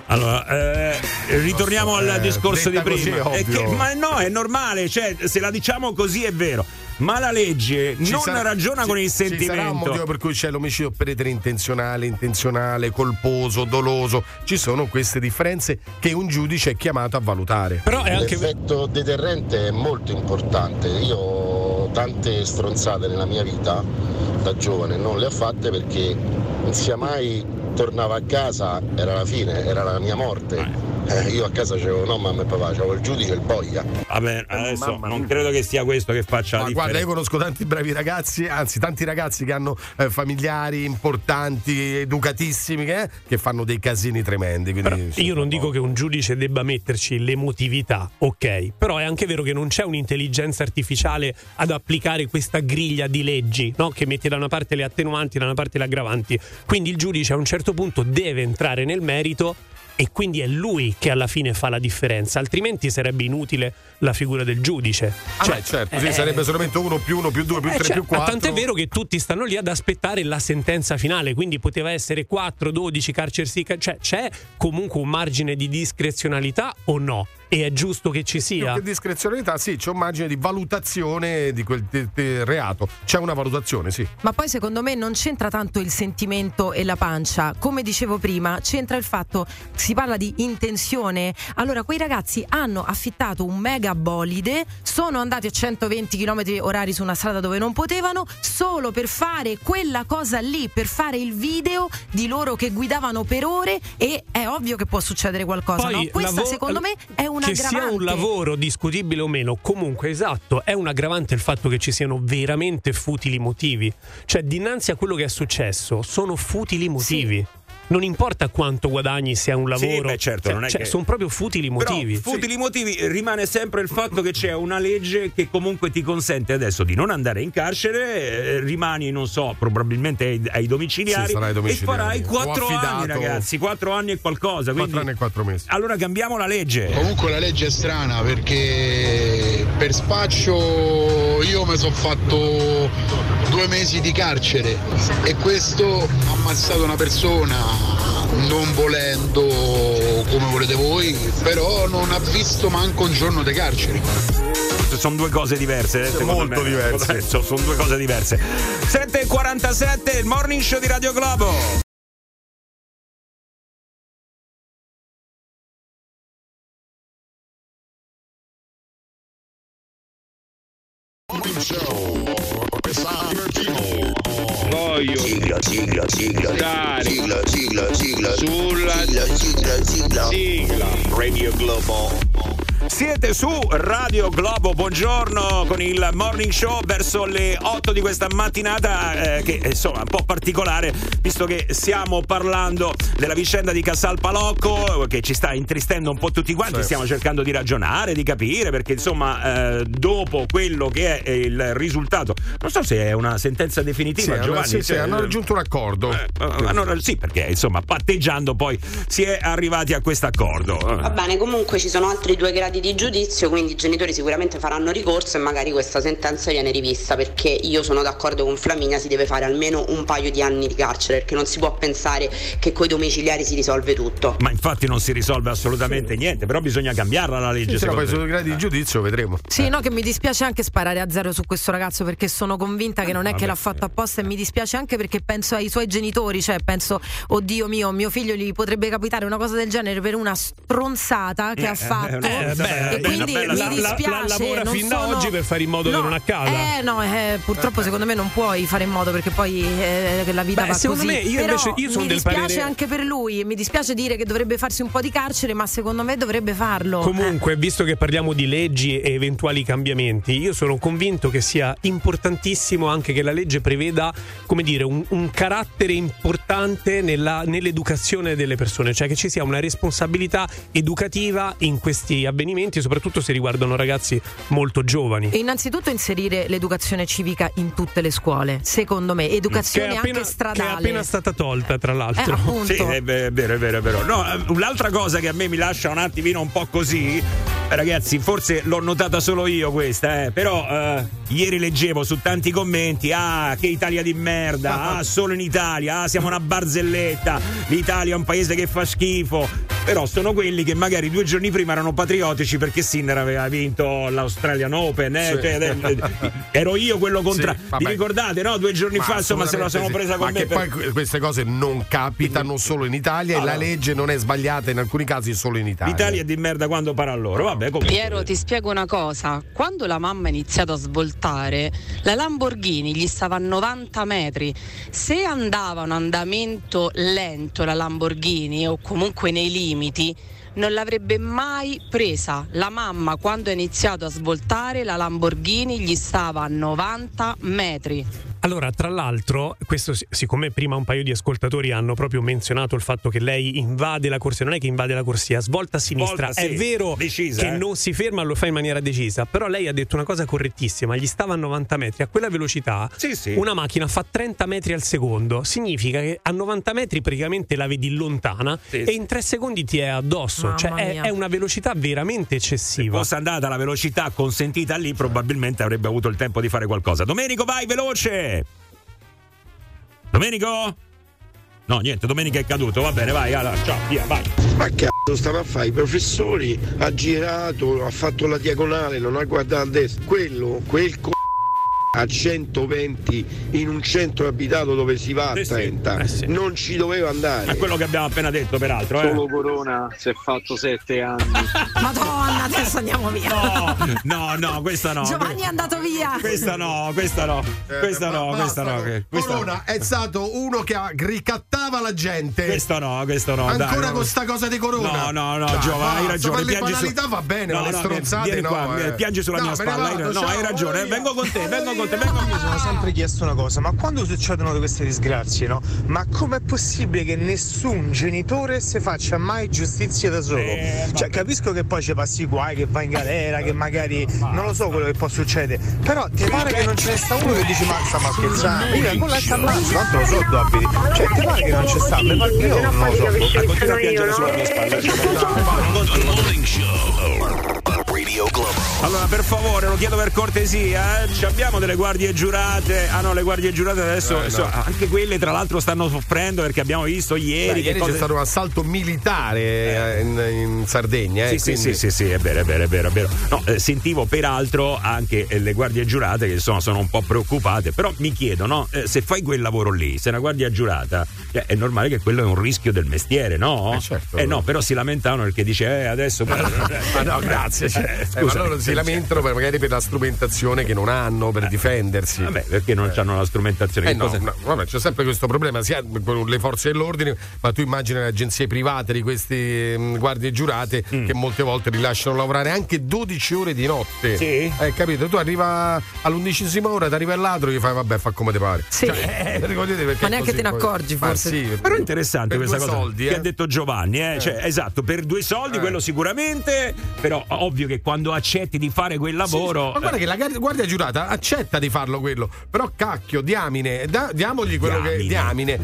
Allora, ritorniamo al discorso di prima. Così, ma no, è normale, cioè se la diciamo così è vero. Ma la legge ragiona con il sentimento. Ci sarà un motivo per cui c'è l'omicidio preterintenzionale, intenzionale, colposo, doloso. Ci sono queste differenze che un giudice è chiamato a valutare. Però è anche... L'effetto deterrente è molto importante. Io ho tante stronzate nella mia vita da giovane, non le ho fatte perché non sia mai tornavo a casa, era la fine, era la mia morte. Io a casa c'avevo mamma e papà, c'avevo il giudice e il boia. Vabbè, adesso non credo che sia questo che faccia la differenza. Guarda, io conosco tanti bravi ragazzi, anzi tanti ragazzi che hanno familiari importanti, educatissimi, che fanno dei casini tremendi. Quindi, io non dico che un giudice debba metterci l'emotività, ok, però è anche vero che non c'è un'intelligenza artificiale ad applicare questa griglia di leggi, no? Che mette da una parte le attenuanti, da una parte le aggravanti, quindi il giudice a un certo punto deve entrare nel merito e quindi è lui che alla fine fa la differenza, altrimenti sarebbe inutile la figura del giudice. Sarebbe solamente 1 + 1 + 2 + 3 + 4. Tant'è vero che tutti stanno lì ad aspettare la sentenza finale, quindi poteva essere 4, 12, cioè c'è comunque un margine di discrezionalità o no? E è giusto che ci sia. Più che discrezionalità, sì, c'è un margine di valutazione di quel reato. C'è una valutazione, sì. Ma poi secondo me non c'entra tanto il sentimento e la pancia. Come dicevo prima, c'entra il fatto, si parla di intenzione. Allora, quei ragazzi hanno affittato un mega bolide, sono andati a 120 km/h su una strada dove non potevano, solo per fare quella cosa lì, per fare il video di loro che guidavano per ore, e è ovvio che può succedere qualcosa. Poi, no? Questa secondo me è un che aggravante. Sia un lavoro discutibile o meno, comunque esatto, è un aggravante il fatto che ci siano veramente futili motivi, cioè dinanzi a quello che è successo sono futili motivi. non importa quanto guadagni, se è un lavoro. Sì, beh, certo, non è che... sono proprio futili motivi. Però, futili motivi, rimane sempre il fatto che c'è una legge che comunque ti consente adesso di non andare in carcere, rimani, non so, probabilmente ai domiciliari, sì, sarai domiciliari, e farai 4 anni, ragazzi, 4 anni e qualcosa. 4 anni e 4 mesi. Allora cambiamo la legge. Comunque la legge è strana, perché per spaccio io mi sono fatto 2 mesi di carcere, e questo ha ammazzato una persona non volendo, come volete voi, però non ha visto manco un giorno di carcere. Sono due cose diverse, molto diverse. Sono due cose diverse. 7:47, il Morning Show di Radio Globo. Sigla, dai, sigla, sulla sigla. Radio Globo. Siete su Radio Globo, buongiorno, con il Morning Show verso le 8 di questa mattinata, che insomma è un po' particolare, visto che stiamo parlando della vicenda di Casal Palocco, che ci sta intristendo un po' tutti quanti. Stiamo cercando di ragionare, di capire, perché insomma dopo quello che è il risultato, non so se è una sentenza definitiva, sì, Giovanni, sì, cioè, sì, hanno raggiunto un accordo, sì, perché insomma patteggiando poi si è arrivati a questo accordo. Va bene, comunque ci sono altri 2 gradi di giudizio, quindi i genitori sicuramente faranno ricorso e magari questa sentenza viene rivista, perché io sono d'accordo con Flaminia, si deve fare almeno un paio di anni di carcere, perché non si può pensare che coi domiciliari si risolve tutto. Ma infatti non si risolve assolutamente niente, però bisogna cambiarla la legge. Sì, però poi sui gradi di giudizio vedremo. Sì, no, che mi dispiace anche sparare a zero su questo ragazzo, perché sono convinta che non è che l'ha fatto apposta, e mi dispiace anche perché penso ai suoi genitori, cioè penso, oddio mio, mio figlio gli potrebbe capitare una cosa del genere per una stronzata che ha fatto. E quindi mi dispiace, lavora fin da oggi per fare in modo che non accada. Purtroppo secondo me non puoi fare in modo, perché poi la vita va secondo così. Me, io però invece, io sono del parere, mi dispiace anche per lui, e mi dispiace dire che dovrebbe farsi un po' di carcere, ma secondo me dovrebbe farlo. Comunque, visto che parliamo di leggi e eventuali cambiamenti, io sono convinto che sia importantissimo anche che la legge preveda, come dire, un carattere importante nell'educazione delle persone, cioè che ci sia una responsabilità educativa in questi avvenimenti, soprattutto se riguardano ragazzi molto giovani. Innanzitutto inserire l'educazione civica in tutte le scuole, secondo me, educazione anche stradale, che è appena stata tolta, tra l'altro. Sì, è vero. No, un'altra cosa che a me mi lascia un attimino un po' così, ragazzi, forse l'ho notata solo io questa, però ieri leggevo su tanti commenti, che Italia di merda, solo in Italia, siamo una barzelletta, l'Italia è un paese che fa schifo, però sono quelli che magari 2 giorni prima erano patriotici perché Sinner aveva vinto l'Australian Open, sì. Ero io quello contrario, sì, vi ricordate, no? 2 giorni fa, insomma, se la sono presa con me. Ma che poi queste cose non capitano solo in Italia, e la legge non è sbagliata in alcuni casi solo in Italia. L'Italia è di merda quando parla loro, vabbè. Piero, ti spiego una cosa, quando la mamma ha iniziato a svoltare, la Lamborghini gli stava a 90 metri. Se andava un andamento lento la Lamborghini, o comunque nei limiti, non l'avrebbe mai presa. La mamma, quando ha iniziato a svoltare, la Lamborghini gli stava a 90 metri. Allora, tra l'altro, questo, siccome prima un paio di ascoltatori hanno proprio menzionato il fatto che lei invade la corsia, non è che invade la corsia, svolta a sinistra, è vero, decisa, che non si ferma, lo fa in maniera decisa, però lei ha detto una cosa correttissima, gli stava a 90 metri, a quella velocità una macchina fa 30 metri al secondo, significa che a 90 metri praticamente la vedi lontana, e in 3 secondi ti è addosso. Mamma mia. È una velocità veramente eccessiva. Se fosse andata la velocità consentita lì, probabilmente avrebbe avuto il tempo di fare qualcosa. Domenico, vai veloce! Domenico? No, niente, Domenica è caduto, va bene, vai, allora, ciao, via, vai. Ma cazzo stava a fare i professori, ha girato, ha fatto la diagonale, non ha guardato a destra. Quel a 120 in un centro abitato dove si va a 30, non ci doveva andare. È quello che abbiamo appena detto, peraltro. Solo Corona si è fatto 7 anni. Madonna, adesso andiamo via. No, questa no. Giovanni è andato via. Questa no. Corona è stato uno che ricattava la gente. Questo no. Ancora dai, con sta cosa di Corona. No, Giovanni, hai ragione. Le banalità va bene, le stronzate no. Piangi sulla mia spalla. No, hai ragione. Vengo con te. ascolta, Alberto. Io sono sempre chiesto una cosa, ma quando succedono queste disgrazie, no? Ma com'è possibile che nessun genitore si faccia mai giustizia da solo? Cioè, capisco che poi ci passi guai, che vai in galera, che magari non lo so quello che può succedere, però ti pare che non ce ne sta uno che dici mazza, ma scherzando, io con la stammazzo, tanto lo so Davide, cioè ti pare che non ce sta, mi fa il mio, non lo so, ma continua a piangere sulla mia spalla. Allora, per favore, lo chiedo per cortesia, ci abbiamo delle guardie giurate. Ah no, le guardie giurate adesso no. Anche quelle tra l'altro stanno soffrendo, perché abbiamo visto ieri che c'è stato un assalto militare in Sardegna. Sì, è vero. No, sentivo peraltro anche le guardie giurate che sono un po' preoccupate, però mi chiedo, no? Se fai quel lavoro lì, sei una guardia giurata, è normale che quello è un rischio del mestiere, no? Certo. No, però si lamentavano perché dice adesso ma no, grazie. Scusa, ma loro si lamentano magari per la strumentazione che non hanno per difendersi. Vabbè, perché non hanno la strumentazione? Vabbè, c'è sempre questo problema, sia con le forze dell'ordine, ma tu immagini le agenzie private di queste guardie giurate che molte volte li lasciano lavorare anche 12 ore di notte. Sì. Capito? Tu arriva all'11ª ora, ti arriva il ladro, gli fai vabbè, fa come ti pare. Sì. Ma neanche te ne accorgi forse. Sì, però è interessante questa cosa soldi. Che ha detto Giovanni. Cioè, esatto, per 2 soldi quello sicuramente, però ovvio che quando accetti di fare quel lavoro. Sì. Ma guarda che la guardia giurata accetta di farlo quello, però cacchio, diamogli quello che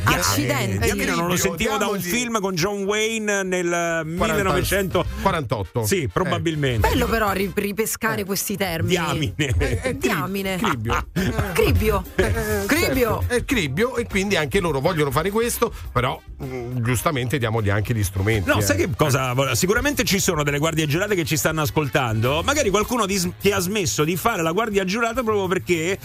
accidente. Io non lo sentivo da un film con John Wayne nel 1948. Sì, probabilmente. Bello però ripescare questi termini. Diamine. Cribbio. Certo. È cribbio, e quindi anche loro vogliono fare questo, però giustamente diamogli anche gli strumenti. No, sai che cosa? Sicuramente ci sono delle guardie giurate che ci stanno ascoltando, magari qualcuno che ha smesso di fare la guardia giurata proprio perché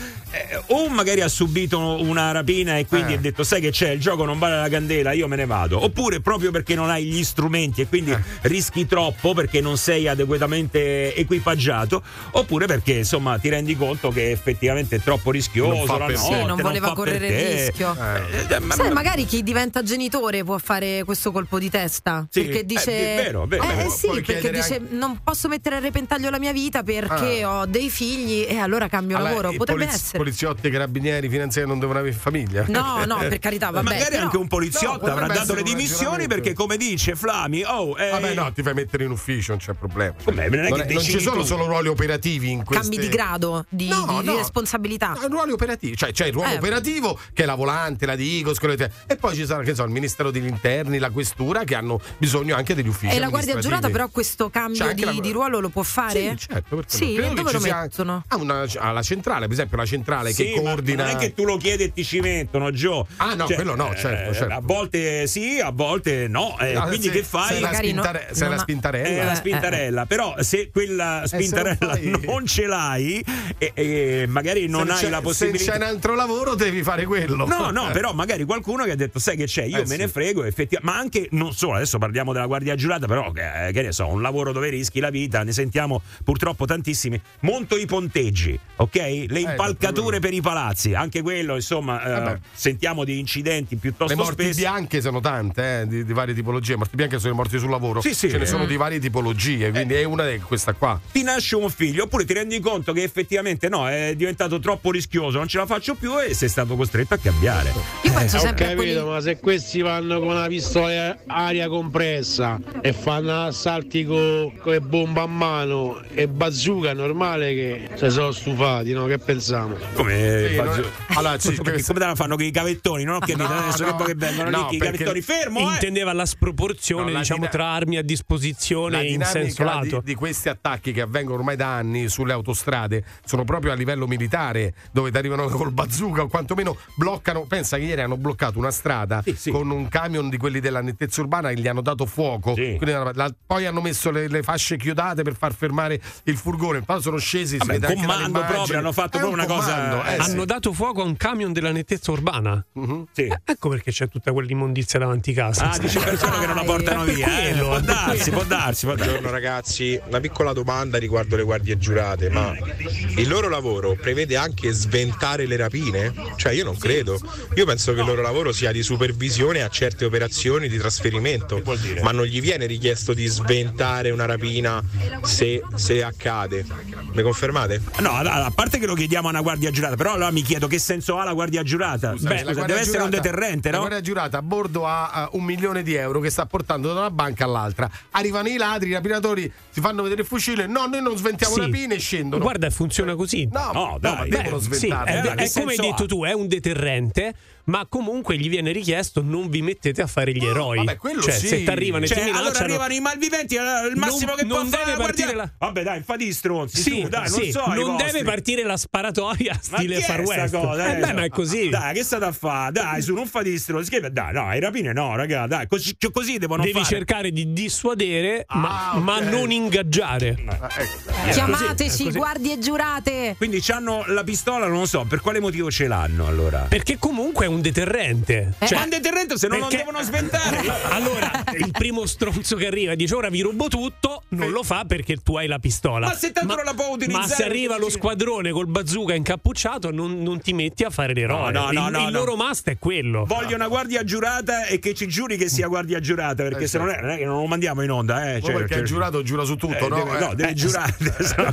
o magari ha subito una rapina e quindi ha detto sai che c'è, il gioco non vale la candela, io me ne vado, oppure proprio perché non hai gli strumenti e quindi rischi troppo perché non sei adeguatamente equipaggiato, oppure perché insomma ti rendi conto che effettivamente è troppo rischioso, non voleva correre il rischio. Sai, magari chi diventa genitore può fare questo colpo di testa, sì, perché dice vero. Sì, perché dice non posso mettere a repentaglio la mia vita perché ho dei figli e allora cambio lavoro. Potrebbe essere poliziotti, carabinieri, finanzieri non devono avere famiglia. No, per carità, vabbè. Ma magari anche un poliziotto avrà dato le dimissioni perché, come dice Flami, vabbè, no, ti fai mettere in ufficio, non c'è problema. Non ci sono solo ruoli operativi in queste... Cambi di grado, di responsabilità. No, ruoli operativi, cioè c'è il ruolo operativo che è la volante, la Digos, e poi ci sarà, che so, il Ministero degli Interni, la Questura, che hanno bisogno anche degli uffici. E la Guardia Giurata, però, questo cambio di ruolo lo può fare? Sì, certo. Sì, no? Dove lo mettono? Alla centrale, per esempio, la centrale che coordina. Non è che tu lo chiedi e ti ci mettono, Gio. Ah, no, cioè, quello no, certo. A volte sì, a volte no. Quindi che fai? Sei la spintarella. La spintarella, però se quella spintarella non ce l'hai e magari non se hai la possibilità. Se c'è un altro lavoro devi fare quello. No, però magari qualcuno che ha detto sai che c'è, io me ne frego, effettivamente. Ma anche, non solo, adesso parliamo della guardia giurata, però che ne so, un lavoro dove rischi la vita, ne sentiamo purtroppo tantissimi. Monto i ponteggi, ok? Le impalcature per i palazzi, anche quello, insomma, sentiamo di incidenti piuttosto spessi. Le morti bianche sono tante, di varie tipologie. Morti bianche sono i morti sul lavoro, ce ne sono di varie tipologie, quindi è una di questa qua. Ti nasce un figlio, oppure ti rendi conto che effettivamente no, è diventato troppo rischioso, non ce la faccio più e sei stato costretto a cambiare. Io penso sempre a quelli... Ma se questi vanno con la pistola aria compressa e fanno assalti con le bomba a mano e bazooka, è normale che se sono stufati, no? Che pensiamo? Come allora, come fanno con i gavettoni? Non ho capito adesso che vengono lì i gavettoni. Fermo! Intendeva la sproporzione, tra armi a disposizione in senso lato. Di questi attacchi che avvengono ormai da anni sulle autostrade sono proprio a livello militare, dove ti arrivano col bazooka o quantomeno bloccano. Pensa che ieri hanno bloccato una strada con un camion di quelli della nettezza urbana che gli hanno dato fuoco. Sì. Poi hanno messo le fasce chiodate per far fermare il furgone, poi sono scesi. Vabbè, si vede comando proprio, hanno fatto proprio una cosa. Hanno dato fuoco a un camion della nettezza urbana. Uh-huh. Sì. Ecco perché c'è tutta quell'immondizia davanti casa. Ah, dice persone che non la portano via. Può darsi. Buongiorno ragazzi, una piccola domanda riguardo le guardie giurate, ma il loro lavoro prevede anche sventare le rapine? Cioè io non credo. Io penso che il loro lavoro sia di supervisione a certe operazioni di trasferimento, ma non gli viene richiesto di sventare una rapina se accade. Me confermate? No, a parte che lo chiediamo a una guardia giurata, però allora mi chiedo che senso ha la guardia giurata. Scusa, beh, guardia deve giurata, essere un deterrente, no? La guardia giurata a bordo ha €1 milione che sta portando da una banca all'altra. Arrivano i ladri, i rapinatori, si fanno vedere il fucile. No, noi non sventiamo rapine e scendono. Guarda, funziona così. No, dai, devono sventare. È come hai detto tu, è un deterrente, ma comunque gli viene richiesto: non vi mettete a fare gli eroi. Vabbè, quello cioè, sì. Se ti arrivano e ti minacciano, allora arrivano i malviventi, il massimo che può fare partire la... Vabbè, dai, fate gli stronzi, sì, tu, dai, sì. Non so, non deve partire la sparatoria stile Far West. Cosa, beh, ma è così. Dai, che state a fare? Dai, su, non fate gli stronzi. Dai, no, ai rapine no, raga, dai, così devono fare. Devi cercare di dissuadere, ma non ingaggiare. Chiamateci, guardie giurate. Quindi c'hanno la pistola, non lo so, per quale motivo ce l'hanno allora? Perché comunque è un deterrente. Cioè, ma un deterrente se no non devono sventare. Allora, il primo stronzo che arriva e dice ora vi rubo tutto, non lo fa perché tu hai la pistola. Ma se tanto non la può utilizzare. Ma se arriva lo squadrone col bazooka incappucciato, non ti metti a fare l'eroe. Il loro must è quello. Voglio una guardia giurata e che ci giuri che sia guardia giurata, perché se non è che non lo mandiamo in onda. Perché il giurato giura su tutto, no? No, deve giurare. A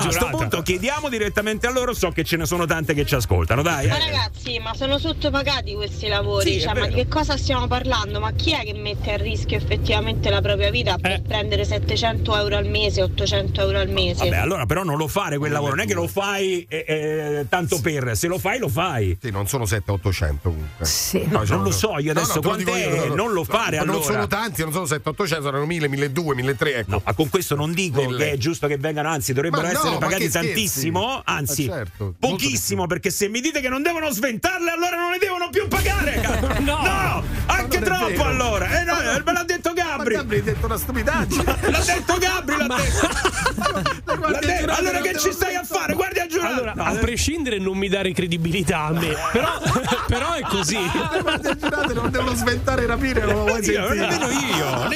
questo punto chiediamo direttamente a loro, so che ce ne sono tante che ci ascoltano, dai. Ma ragazzi, ma sono sottopagati questi lavori, sì, cioè, ma di che cosa stiamo parlando? Ma chi è che mette a rischio effettivamente la propria vita per prendere €700 al mese, €800 al mese? Vabbè, allora però non lo fare quel lavoro, non è che lo fai tanto per, se lo fai lo fai. Sì, non sono 700-800 comunque. Sì. No, non lo so io adesso quant'è, non lo fare allora. Non sono tanti, non sono 700-800, saranno 1000, 1200, 1300, ecco. No, ma con questo non dico che è giusto che vengano, anzi dovrebbero essere pagati tantissimo, anzi pochissimo, perché se mi dite che non devono sventarle allora non le devono più pagare. No, anche troppo allora. No, me l'ha detto Gabri. Ma Gabri ha detto una stupidaggine. L'ha detto Gabri, l'ha detto. Allora che ci stai a fare? Guardia giurata. Allora, a prescindere non mi dare credibilità a me. Però è così. Guardia giurata non devo sventare e rapire, non lo vuoi sentire.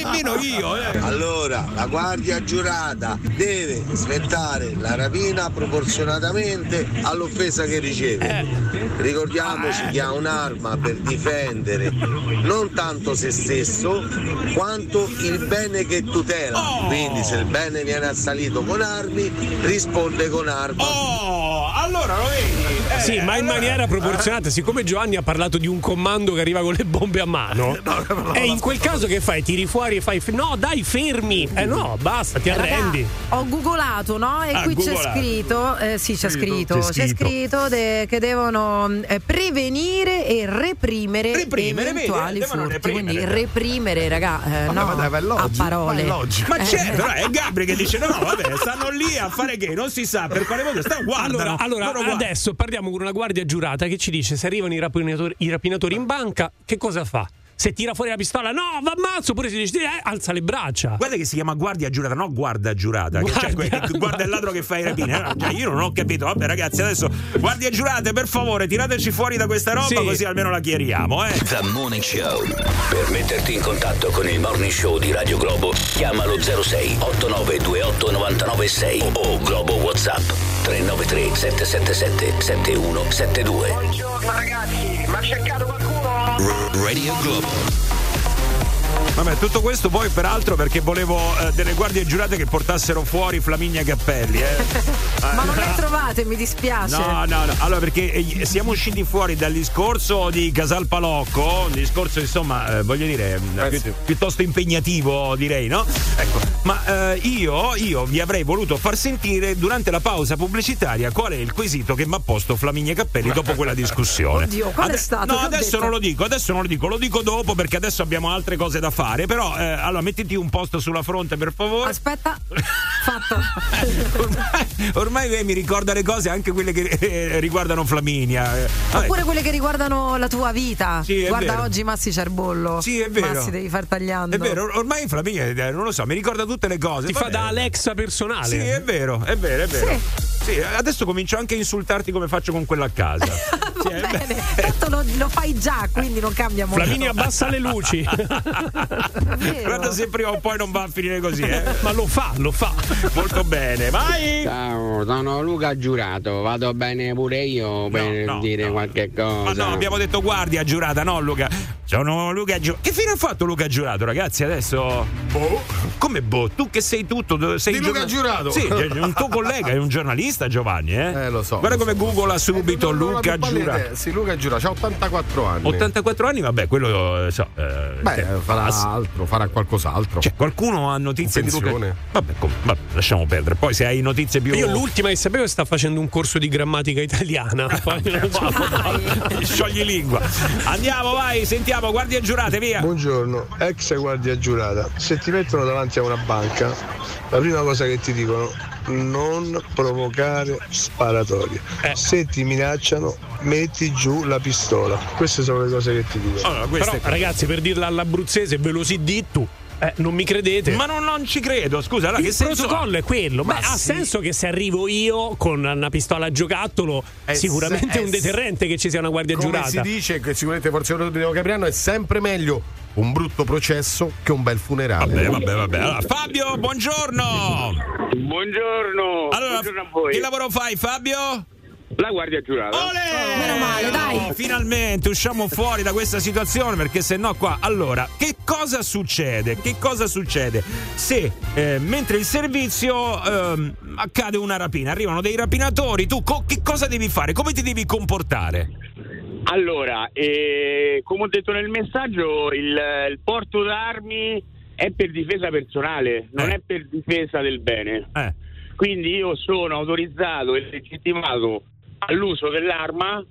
Nemmeno io. Allora, la guardia giurata deve sventare la rapina proporzionatamente all'offesa che riceve. Ricordiamoci che ha un'arma per difendere non tanto se stesso quanto il bene che tutela. Quindi se il bene viene assalito con armi, risponde con arma. Allora lo vedi? Sì, ma in maniera proporzionata. Siccome Giovanni ha parlato di un comando che arriva con le bombe a mano, no, in quel caso che fai? Tiri fuori e fai no, dai, fermi. No, basta, ti arrendi. Ho googolato, no? E qui c'è scritto, sì, c'è scritto che devono prevenire e reprimere eventuali furti. Quindi reprimere, raga, a parole. Ma c'è, però è Gabri che dice no, vabbè, stanno lì a fare che non si sa per quale modo stanno. Allora adesso parliamo con una guardia giurata che ci dice se arrivano i rapinatori in banca, che cosa fa? Se tira fuori la pistola, no, va ammazzo, oppure si dice, alza le braccia. Guarda che si chiama guardia giurata, no guarda giurata. Guarda il ladro che fa i rapini. Io non ho capito. Vabbè, ragazzi, adesso guardie giurate, per favore, tirateci fuori da questa roba, così almeno la chiariamo. The Morning Show. Per metterti in contatto con il Morning Show di Radio Globo, chiamalo 06 8928 996 o Globo WhatsApp 393 777 7172. Buongiorno ragazzi, ma cercato qualcuno? Radio Globo. Vabbè, tutto questo poi peraltro perché volevo delle guardie giurate che portassero fuori Flaminia Cappelli. Ma non le trovate, mi dispiace. No. Allora, perché siamo usciti fuori dal discorso di Casal Palocco, un discorso insomma, voglio dire, piuttosto impegnativo, direi, no? Ecco, ma io vi avrei voluto far sentire durante la pausa pubblicitaria qual è il quesito che mi ha posto Flaminia Cappelli dopo quella discussione. Oddio, qual è stato? No, adesso non lo dico, lo dico dopo perché adesso abbiamo altre cose da fare, però allora mettiti un posto sulla fronte per favore. Aspetta, fatto. Ormai mi ricorda le cose, anche quelle che riguardano Flaminia, oppure quelle che riguardano la tua vita. Sì, guarda oggi Massi Cerbollo. Sì, è vero. Massi, devi far tagliando. È vero, ormai Flaminia, non lo so, mi ricorda tutte le cose. Ti fa da Alexa personale. Sì, è vero. Sì, adesso comincio anche a insultarti come faccio con quella a casa. Va bene, tanto lo fai già, quindi non cambia molto. Flaminia, abbassa le luci. Guarda se prima o poi non va a finire così, eh? Ma lo fa molto bene. Vai. Ciao, sono Luca Giurato, vado bene pure io per dire qualche cosa. Ma no, abbiamo detto guardia giurata, no Luca. Sono Luca Giurato. Che fine ha fatto Luca Giurato, ragazzi? Adesso boh. Come boh? Tu che sei tutto, sei Luca Giurato. Sì, un tuo collega, è un giornalista, Giovanni, eh? Lo so. Guarda come Google ha subito Luca Giurato. Sì, Luca Giurato, ha 84 anni. 84 anni, vabbè, quello so. Beh, farà qualcos'altro. Cioè, qualcuno ha notizie di Luca. Vabbè, lasciamo perdere. Poi se hai notizie più. Io l'ultima che sapevo sta facendo un corso di grammatica italiana. Sciogli lingua. Andiamo, vai, sentiamo, guardia giurata, via. Buongiorno, ex guardia giurata. Se ti mettono davanti a una banca, la prima cosa che ti dicono: non provocare sparatorie. Se ti minacciano, metti giù la pistola. Queste sono le cose che ti dicono. Allora, però, ragazzi, per dirla all'abruzzese, ve lo si dì tu. Non mi credete? Ma non ci credo, scusa. Allora, il protocollo è quello. Ma ha senso che se arrivo io con una pistola a giocattolo, sicuramente è un deterrente che ci sia una guardia giurata. Come si dice, che sicuramente forse lo dobbiamo capirano, è sempre meglio un brutto processo che un bel funerale. Vabbè. Allora, Fabio, buongiorno. Allora, buongiorno a voi. Che lavoro fai, Fabio? La guardia giurata. Olè! Meno male, dai. Finalmente usciamo fuori da questa situazione, perché se no qua. Allora, che cosa succede se mentre il servizio accade una rapina, arrivano dei rapinatori, tu che cosa devi fare? Come ti devi comportare? Allora, come ho detto nel messaggio, il porto d'armi è per difesa personale, non è per difesa del bene. Quindi io sono autorizzato e legittimato all'uso dell'arma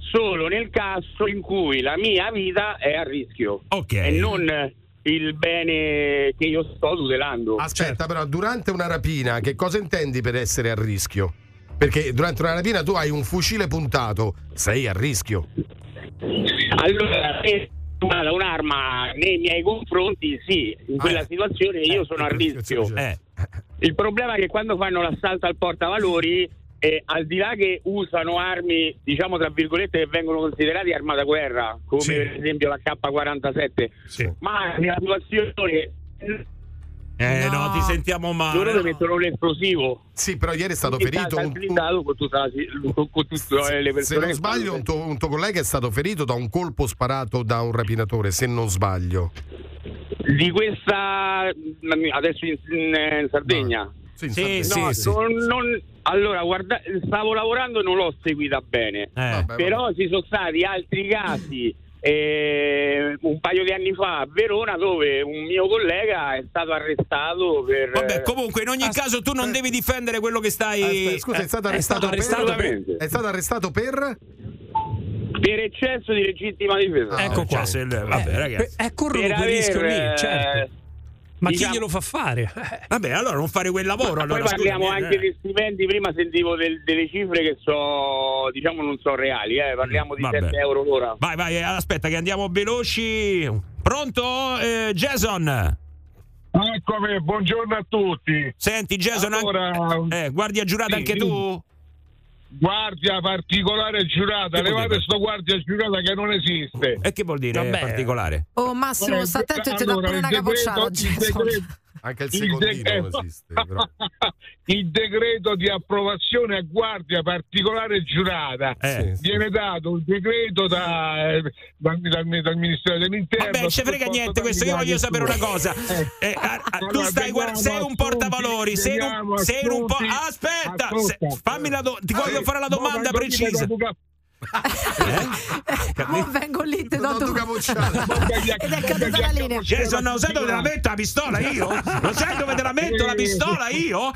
solo nel caso in cui la mia vita è a rischio, okay, e non il bene che io sto tutelando. Aspetta, però durante una rapina che cosa intendi per essere a rischio? Perché durante una rapina tu hai un fucile puntato, sei a rischio. Allora, se un'arma nei miei confronti, sì, in quella situazione io sono a rischio. Il problema è che quando fanno l'assalto al portavalori, al di là che usano armi, diciamo tra virgolette, che vengono considerate arma da guerra, come per esempio la K-47, ma nella situazione no, ti sentiamo male. Loro mettono l'esplosivo. Sì, però ieri è stato ferito se non sbaglio un tuo collega è stato ferito da un colpo sparato da un rapinatore, se non sbaglio. Di questa adesso in Sardegna. No. Sì. Non, allora, guarda, stavo lavorando e non l'ho seguita bene. Però ci sono stati altri casi un paio di anni fa a Verona, dove un mio collega è stato arrestato per. Vabbè, comunque in ogni caso tu non devi difendere quello che stai. Scusa, è stato arrestato per per eccesso di legittima difesa. Ecco qua. Vabbè, ragazzi. Corrono quel rischio lì, certo. Ma chi glielo fa fare? Vabbè, allora non fare quel lavoro. Ma allora, poi parliamo anche di stipendi. Prima sentivo delle cifre che non sono reali. Parliamo di 7 euro l'ora. Vai, aspetta che andiamo veloci. Pronto, Jason? Eccomi, buongiorno a tutti. Senti, Jason, allora, guardia giurata anche tu? Guardia particolare giurata, levate sto guardia giurata che non esiste. E che vuol dire particolare? Oh Massimo, sta attento, ti dà pure una capocciata oggi. Anche il secondino esiste. Il decreto di approvazione a guardia particolare giurata viene dato un decreto dal Ministero dell'Interno. Vabbè, ce frega niente questo, io voglio sapere una cosa. Tu stai sei un portavalori, sei un po'. Aspetta, fammi ti voglio fare la domanda precisa. Vengo lì, te do tu capocciata ed è caduta la linea. Gesù, non sai dove te la metto la pistola io? Non sai dove te la metto la pistola io?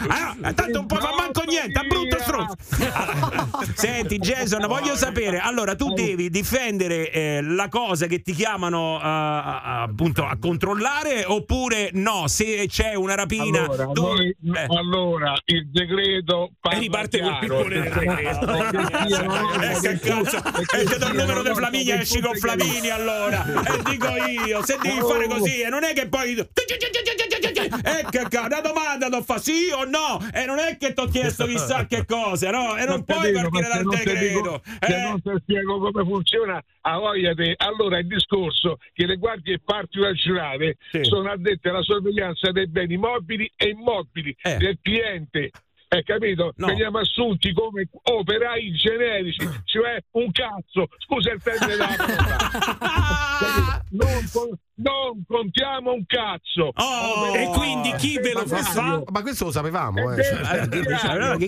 Tanto un po' fa manco niente, a brutto stronzo. Senti Jason, voglio sapere, allora tu devi difendere la cosa che ti chiamano appunto a controllare, oppure no, se c'è una rapina. Allora il decreto riparte col piccone del decreto. Esce dal numero di Flaminia, esci con Flaminia, allora. E dico io, se devi fare così, e non è che poi una domanda non fa sì o no, e non è che ti ho chiesto chissà che qualcosa, no? E non puoi partire dal decreto. Se non ti spiego come funziona, a voglia te. Allora il discorso che le guardie partigianali sono addette alla sorveglianza dei beni mobili e immobili del cliente. Hai capito? No. Veniamo assunti come operai generici, cioè un cazzo, scusa il termine della parola. Non contiamo un cazzo. Oh, e quindi chi ve lo fa? Ma questo lo sapevamo. I sindacati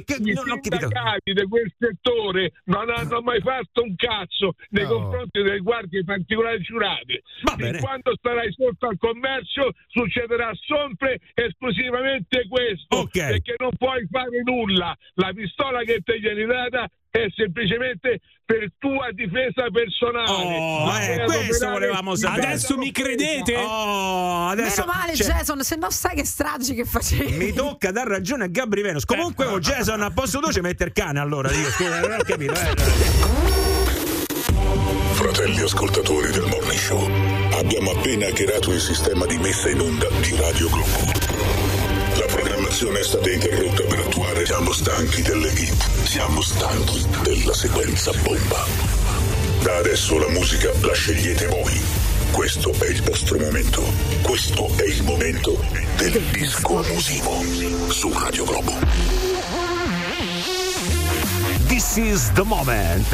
di quel settore non hanno mai fatto un cazzo nei confronti delle guardie particolari giurate. E quando starai sotto al commercio succederà sempre esclusivamente questo, perché non puoi fare nulla. La pistola che ti viene data è semplicemente per tua difesa personale. Questo volevamo sapere. Adesso mi credete? Adesso, meno male, cioè, Jason, se no sai che stragi che facevi. Mi tocca dar ragione a Gabri Venus. Comunque Jason a posto tuo ci mette il cane, allora. Io, scusa, non ho capito. Fratelli ascoltatori del Morning Show, abbiamo appena creato il sistema di messa in onda di Radio Globo. La programmazione è stata interrotta per attuare. Siamo stanchi delle hit, siamo stanchi della sequenza bomba. Da adesso la musica la scegliete voi. Questo è il vostro momento. Questo è il momento del disco abusivo su Radio Globo. This is the moment.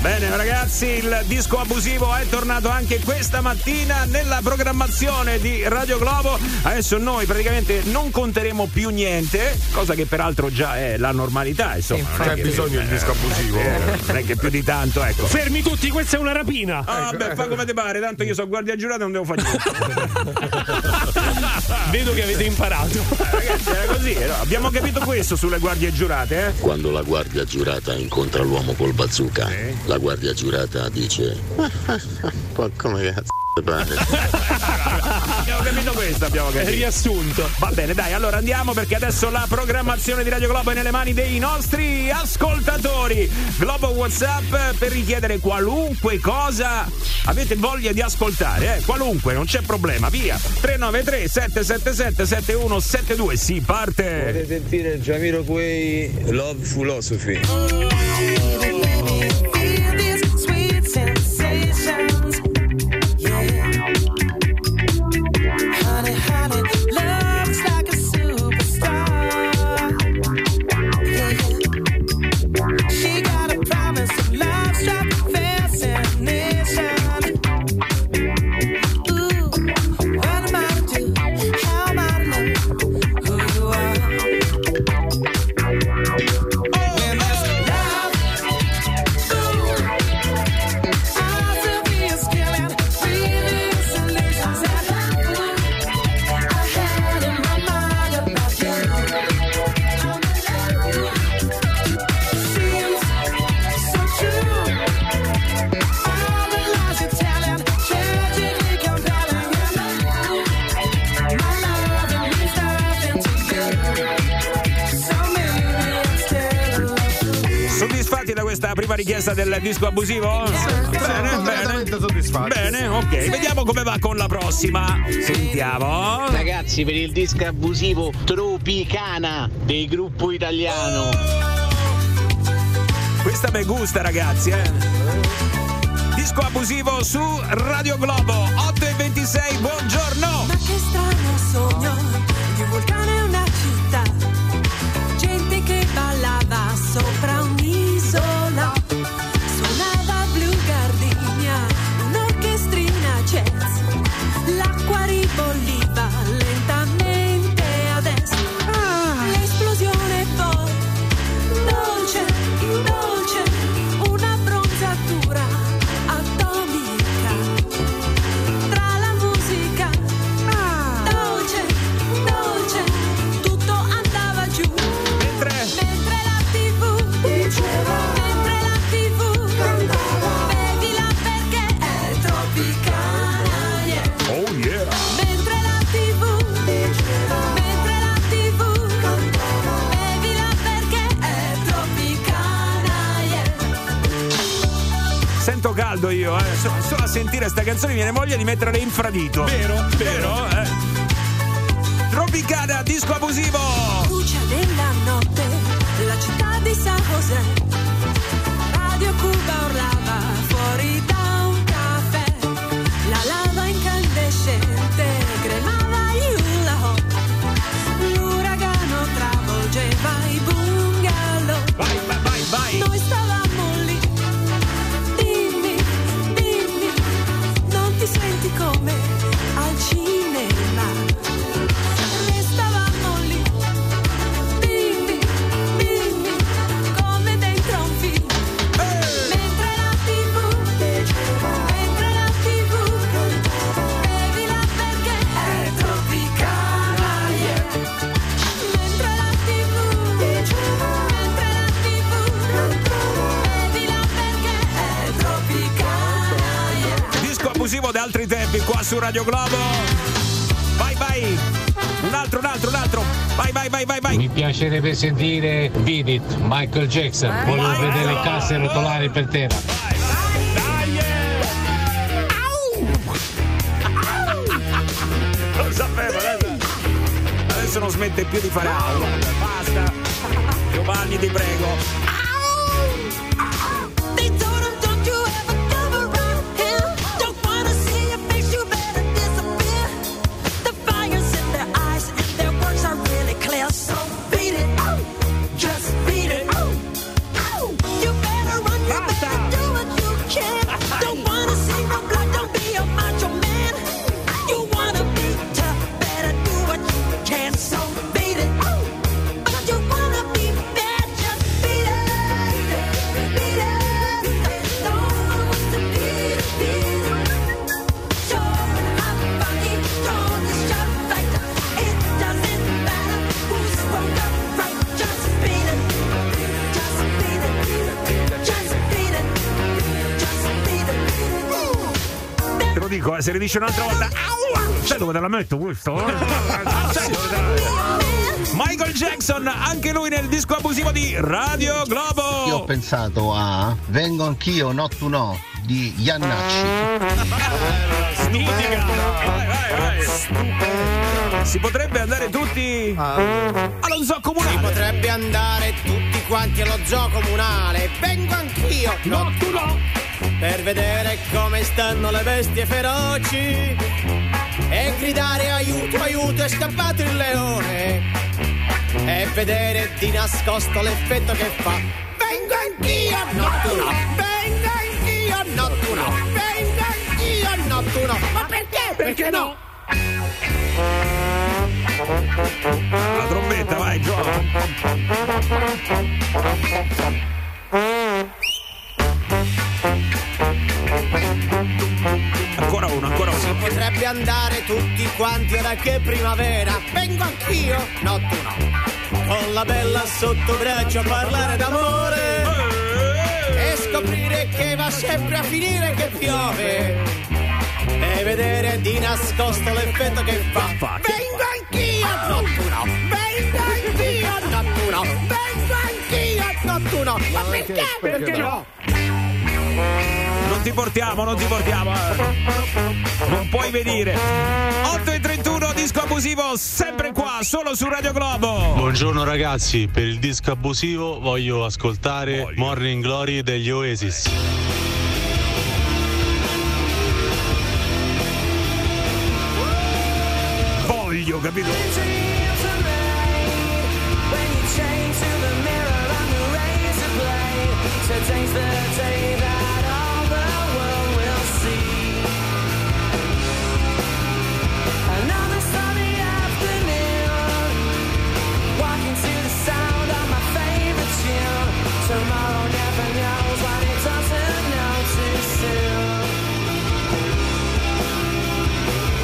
Bene ragazzi, il disco abusivo è tornato anche questa mattina nella programmazione di Radio Globo. Adesso noi praticamente non conteremo più niente, cosa che peraltro già è la normalità, insomma. C'è bisogno di disco abusivo, non è che più di tanto, ecco. Fermi tutti, questa è una rapina. Vabbè, fa come te pare, tanto io sono guardia giurata e non devo fare niente. Vedo che avete imparato. Ragazzi, era così, no? Abbiamo capito questo sulle guardie giurate, eh? Quando la guardia giurata incontra l'uomo col bazooka, la guardia giurata dice: come cazzo te pare? Abbiamo capito questo, abbiamo capito. È riassunto. Va bene, dai, allora andiamo, perché adesso la programmazione di Radio Globo è nelle mani dei nostri ascoltatori. Globo WhatsApp per richiedere qualunque cosa avete voglia di ascoltare, eh? Qualunque, non c'è problema. Via 393-777-7172. Si parte. Potete sentire Jamiro Quei, Love Philosophy. Richiesta del disco abusivo? Bene, bene, soddisfatto. Bene, ok, vediamo come va con la prossima. Sentiamo. Ragazzi, per il disco abusivo Tropicana del gruppo italiano. Questa me gusta, ragazzi, eh. Disco abusivo su Radio Globo. 8:26, buongiorno. Ma che strano sogno di un vulcano e una città. Gente che ballava sopra un'isola. Suonava Blu Gardenia, un'orchestrina jazz. L'acqua ribolliva lentamente a destra. L'esplosione poi, dolce, dolce, una bronzatura atomica. Tra la musica, dolce, dolce, tutto andava giù. Mentre la TV diceva. Caldo io, eh. Solo a sentire sta canzone viene voglia di mettere l'infradito. Vero, vero, eh. Tropicana, disco abusivo. Luce della notte, la città di chissà cos'è. Radio Cuba urlava fuori da un caffè, la lava incandescente cremava il lago, l'uragano travolgeva i bungalow. Vai, vai, vai, vai. Noi stavamo lì, dimmi, dimmi, non ti senti come al cinema? Da altri tempi qua su Radio Globo. Vai, vai, un altro. Vai. Mi piacerebbe sentire Beat It, Michael Jackson. Volevo vedere le casse rotolare per terra. Vai. Lo sapevo, adesso non smette più di fare au. Basta. Giovanni, ti prego. Se le dice un'altra volta, sai dove te la metto questo? Michael Jackson, anche lui nel disco abusivo di Radio Globo. Io ho pensato a Vengo anch'io, no tu no, di Iannacci. Snitica. Vai. Si potrebbe andare tutti allo zoo comunale. Si potrebbe andare tutti quanti allo zoo comunale. Vengo anch'io, no tu no, per vedere come stanno le bestie feroci e gridare aiuto, aiuto, è scappato il leone, e vedere di nascosto l'effetto che fa. Vengo anch'io, no tu no, vengo anch'io, no tu no, vengo anch'io, no tu no. Ma perché? Perché no? La trombetta, vai, Gio. Ancora uno. Si potrebbe andare tutti quanti ora che è primavera. Vengo anch'io, no tu no, con la bella sotto braccio a parlare d'amore e scoprire che va sempre a finire che piove e vedere di nascosto l'effetto che fa. Vengo anch'io, no tu no, vengo anch'io, no tu no, vengo anch'io, no tu no. Ma perché? Perché no? Non ti portiamo. Non puoi venire. 8:31, disco abusivo, sempre qua, solo su Radio Globo. Buongiorno ragazzi, per il disco abusivo voglio ascoltare Morning Glory degli Oasis. Voglio, capito?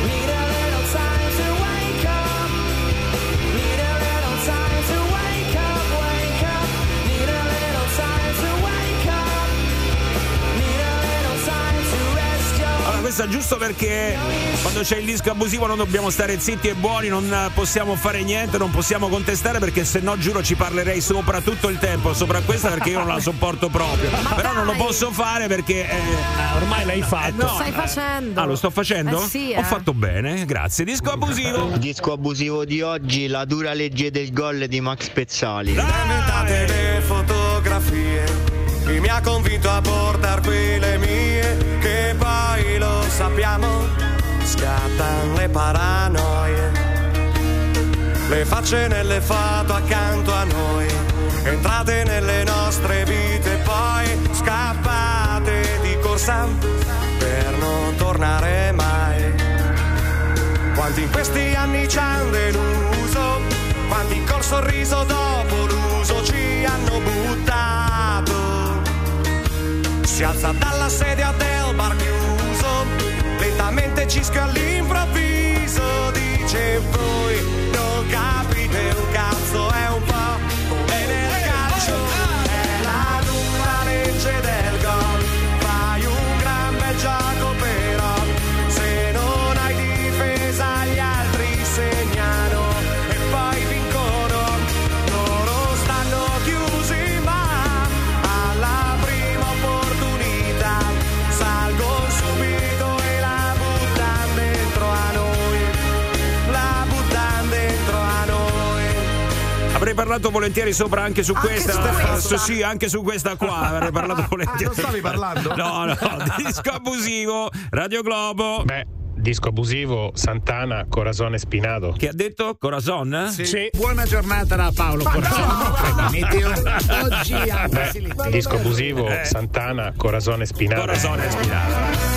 Need a little time to wake up. questa giusto perché quando c'è il disco abusivo non dobbiamo stare zitti e buoni, non possiamo fare niente, non possiamo contestare, perché se no giuro ci parlerei sopra tutto il tempo, sopra questa, perché io non la sopporto proprio. Però non lo posso fare perché ormai l'hai fatto. No, stai facendo. Ah, lo sto facendo? Sì, ho fatto bene, grazie. Disco abusivo. Il disco abusivo di oggi, la dura legge del gol di Max Pezzali. Dai! Le fotografie, chi mi ha convinto a portar qui le mie, che poi lo sappiamo, scattano le paranoie. Le facce nelle foto accanto a noi, entrate nelle nostre vite, poi scappate di corsa per non tornare mai. Quanti in questi anni ci han deluso, quanti col sorriso dopo l'uso ci hanno buttato. Si alza dalla sedia del bar chiuso, lentamente cisca all'improvviso, dice voi non capite un cazzo, è un po' come nel calcio, è la dura legge del gol, fai un gran bel gioco però, se non hai difesa gli altri segnano e poi vincono, loro stanno chiusi ma alla prima opportunità salgono subito e la buttano dentro a noi, la buttano dentro a noi. Avrei parlato volentieri sopra anche su questa, sì, anche su questa qua avrei parlato volentieri. Non stavi parlando? No, disco abusivo, Radio Globo. Beh, disco abusivo, Santana, Corazon e Spinato. Che ha detto? Corazon? Sì. Buona giornata da Paolo Corazon. Disco abusivo, Santana, Corazon e Spinato. Corazon e Spinato.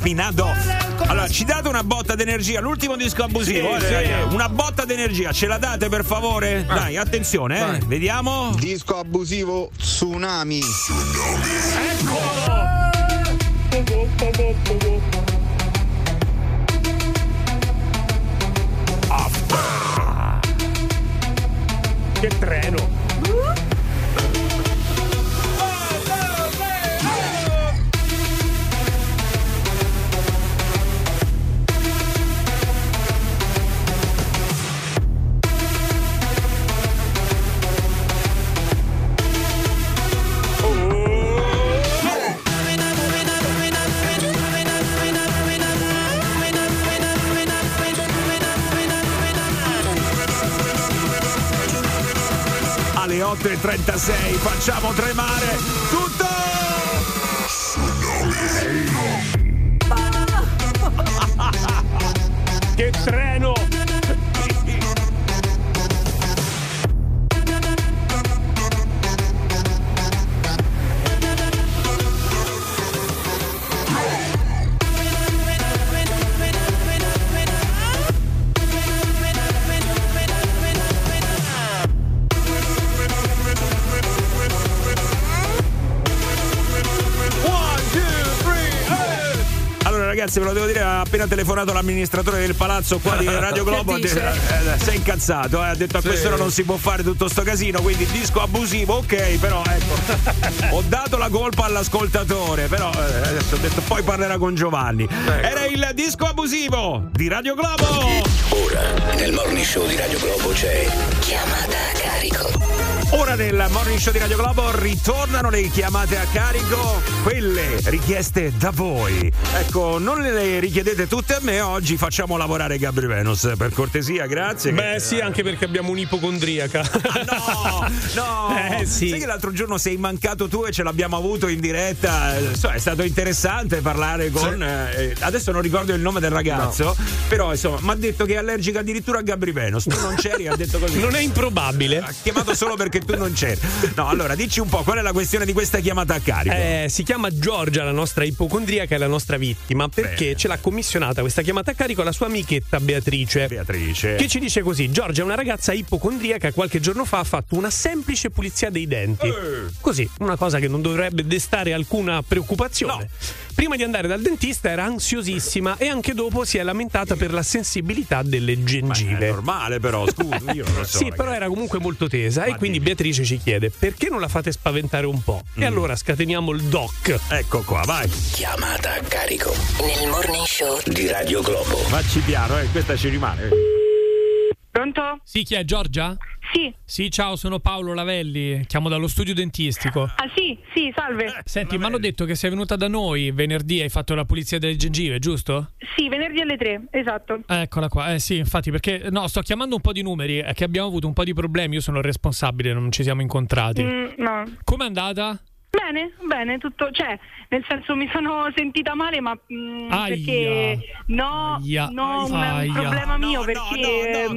Finado. Allora, ci date una botta d'energia, l'ultimo disco abusivo, sì. Una botta d'energia, ce la date per favore? Dai, attenzione, vediamo. Disco abusivo, Tsunami. Eccolo! Ah. Che treno! Alle 8:36 facciamo tremare tutto! Che treno! Ragazzi, ve lo devo dire, ha appena telefonato l'amministratore del palazzo qua di Radio Globo, si è incazzato, ha detto a quest'ora non si può fare tutto sto casino, quindi disco abusivo, ok, però ecco, ho dato la colpa all'ascoltatore, però adesso ho detto poi parlerà con Giovanni. Era il disco abusivo di Radio Globo. Ora nel Morning Show di Radio Globo c'è chiamata a carico. Ora nel Morning Show di Radio Globo ritornano le chiamate a carico, quelle richieste da voi. Ecco, non le richiedete tutte a me, oggi facciamo lavorare Gabri Venus, per cortesia, grazie. Beh, che... sì, anche perché abbiamo un'ipocondriaca. Ah, no! Sì. Sai che l'altro giorno sei mancato tu e ce l'abbiamo avuto in diretta? È stato interessante parlare con... Sì. Adesso non ricordo il nome del ragazzo, no. Però insomma, mi ha detto che è allergica addirittura a Gabri Venus. Tu non c'eri, ha detto così. Non è improbabile. Ha chiamato solo perché tu non c'eri. No, allora dici un po' qual è la questione di questa chiamata a carico. Si chiama Giorgia, la nostra ipocondriaca, è la nostra vittima, perché ce l'ha commissionata questa chiamata a carico la sua amichetta Beatrice, che ci dice così: Giorgia è una ragazza ipocondriaca, qualche giorno fa ha fatto una semplice pulizia dei denti, così, una cosa che non dovrebbe destare alcuna preoccupazione, no. Prima di andare dal dentista era ansiosissima e anche dopo si è lamentata per la sensibilità delle gengive. Ma è normale, però, scusa, io non lo so. Sì, ragazzi. Però era comunque molto tesa. Ma e quindi Beatrice ci chiede: perché non la fate spaventare un po'? E allora scateniamo il doc. Ecco qua, vai. Chiamata a carico nel Morning Show di Radio Globo. Facci piano, questa ci rimane. Pronto? Sì, chi è? Giorgia? Sì. Sì, ciao, sono Paolo Lavelli, chiamo dallo studio dentistico. Ah sì, salve. Senti, mi hanno detto che sei venuta da noi venerdì, hai fatto la pulizia delle gengive, giusto? Sì, venerdì alle 3, esatto. Eccola qua, sì, infatti, perché no, sto chiamando un po' di numeri, è che abbiamo avuto un po' di problemi, io sono il responsabile, non ci siamo incontrati. No. Com'è andata? Bene, tutto, nel senso mi sono sentita male, ma perché è un problema mio, perché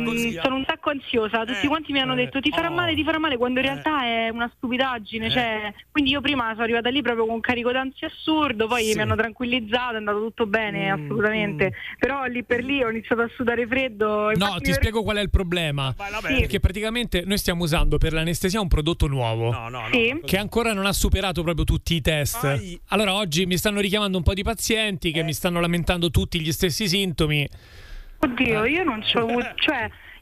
sono un sacco ansiosa, tutti quanti mi hanno detto ti farà male, quando in realtà è una stupidaggine, quindi io prima sono arrivata lì proprio con un carico d'ansia assurdo, poi mi hanno tranquillizzato, è andato tutto bene, assolutamente, però lì per lì ho iniziato a sudare freddo. Ti spiego qual è il problema, perché praticamente noi stiamo usando per l'anestesia un prodotto nuovo, che ancora non ha superato proprio tutti i test. Allora oggi mi stanno richiamando un po' di pazienti che mi stanno lamentando tutti gli stessi sintomi. Oddio, io non ci ho avuto,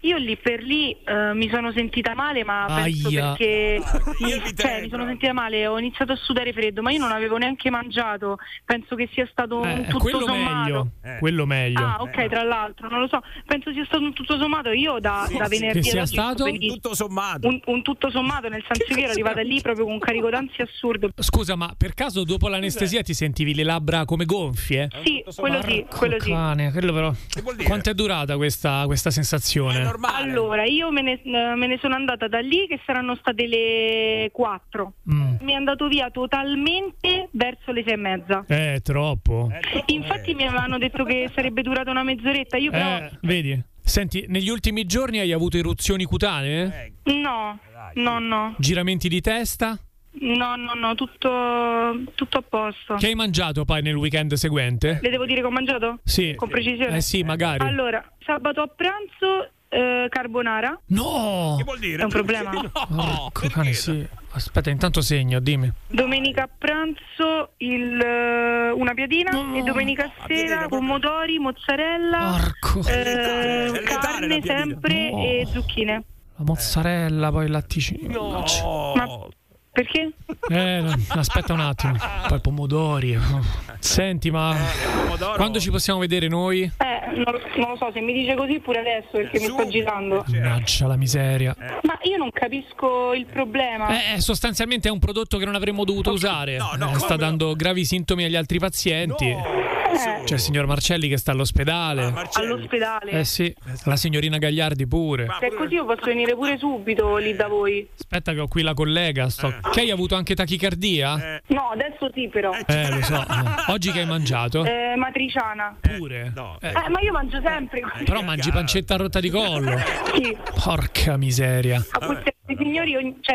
io lì per lì mi sono sentita male, ma penso perché mi sono sentita male, ho iniziato a sudare freddo, ma io non avevo neanche mangiato, penso che sia stato un tutto quello sommato. Quello meglio. Ah, ok, tra l'altro, non lo so, penso sia stato un tutto sommato, io da venerdì che sia stato un tutto sommato, nel senso che ero arrivata lì proprio con un carico d'ansia assurdo. Scusa, ma per caso dopo l'anestesia ti sentivi le labbra come gonfie? Sì, quello sì. Cane, quello però. Quanto è durata questa sensazione? Normale. Allora, io me ne sono andata da lì che saranno state le 4. Mi è andato via totalmente verso le 6:30. Troppo. Infatti mi avevano detto che sarebbe durata una mezz'oretta. Io però... vedi. Senti, negli ultimi giorni hai avuto irruzioni cutanee? No. Giramenti di testa? No, tutto a posto. Che hai mangiato poi nel weekend seguente? Le devo dire che ho mangiato? Sì. Con precisione? Sì, magari. Allora, sabato a pranzo... carbonara. No! Che vuol dire? È un problema. No. Ecco, cane, sì. Aspetta, intanto segno, dimmi. Domenica a pranzo una piadina e domenica sera pomodori, mozzarella, carne sempre e zucchine. La mozzarella, poi il latticino. No. Ma perché? Aspetta un attimo. Poi pomodori. Senti, ma quando ci possiamo vedere noi? Non lo so, se mi dice così pure adesso, perché mi sto girando. Mannaggia la miseria. Ma io non capisco il problema. Sostanzialmente è un prodotto che non avremmo dovuto usare. Sta dando gravi sintomi agli altri pazienti. C'è il signor Marcelli che sta all'ospedale. All'ospedale? Sì. La signorina Gagliardi pure. Se è così io posso venire pure subito lì da voi. Aspetta che ho qui la collega. Che hai avuto anche tachicardia? No, adesso sì però. Lo so. Oggi che hai mangiato? Matriciana. Pure? No. Ma io mangio sempre. Però mangi pancetta rotta di collo. Sì. Porca miseria. A questi signori,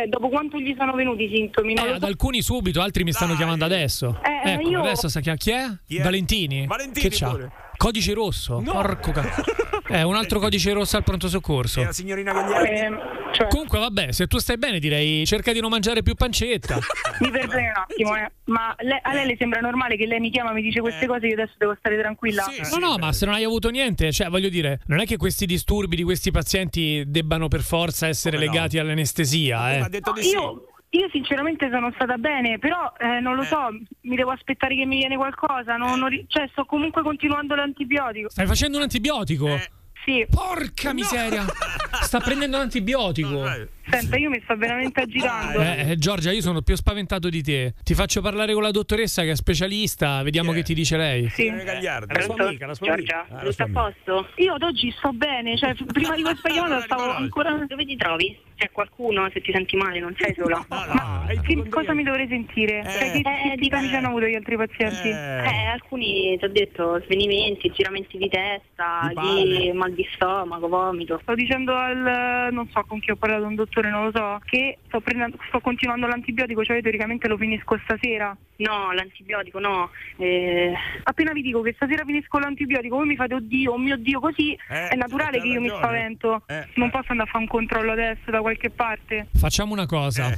dopo quanto gli sono venuti i sintomi? Ad alcuni subito, altri mi stanno chiamando adesso. Ecco, io... adesso sa chi è? Yeah. Valentini che c'ha? Pure. Codice rosso? No. Porco cazzo. Un altro codice rosso al pronto soccorso. La signorina Gagliardi. Comunque vabbè, se tu stai bene direi cerca di non mangiare più pancetta. Mi perdoni un attimo, ma a lei le sembra normale che lei mi chiama, mi dice queste cose, io adesso devo stare tranquilla? Sì, no, ma se non hai avuto niente, voglio dire, non è che questi disturbi di questi pazienti debbano per forza essere legati all'anestesia. Ma ha detto di sì. Io sinceramente sono stata bene, però non lo so, mi devo aspettare che mi viene qualcosa, sto comunque continuando l'antibiotico. Stai facendo un antibiotico? Sì. Porca miseria, sta prendendo un antibiotico. Senta, io mi sto veramente aggirando. Giorgia, io sono più spaventato di te. Ti faccio parlare con la dottoressa che è specialista, vediamo che ti dice lei. Sì. La sua amica, la sua Giorgia, amica. Tutto a posto? Io ad oggi sto bene, cioè prima di questa giornata stavo ancora. Dove ti trovi? C'è qualcuno, se ti senti male, non sei sola. Cosa mi dovrei sentire? Di quanti hanno avuto gli altri pazienti? Alcuni, ti ho detto, svenimenti, giramenti di testa, di mal di stomaco, vomito. Sto dicendo al, non so con chi ho parlato, un dottore, non lo so, che sto continuando l'antibiotico, cioè teoricamente lo finisco stasera. No, l'antibiotico no. Appena vi dico che stasera finisco l'antibiotico, voi mi fate oddio, oh mio Dio, così è naturale che io mi spavento. Non posso andare a fare un controllo adesso da qualche parte. Facciamo una cosa.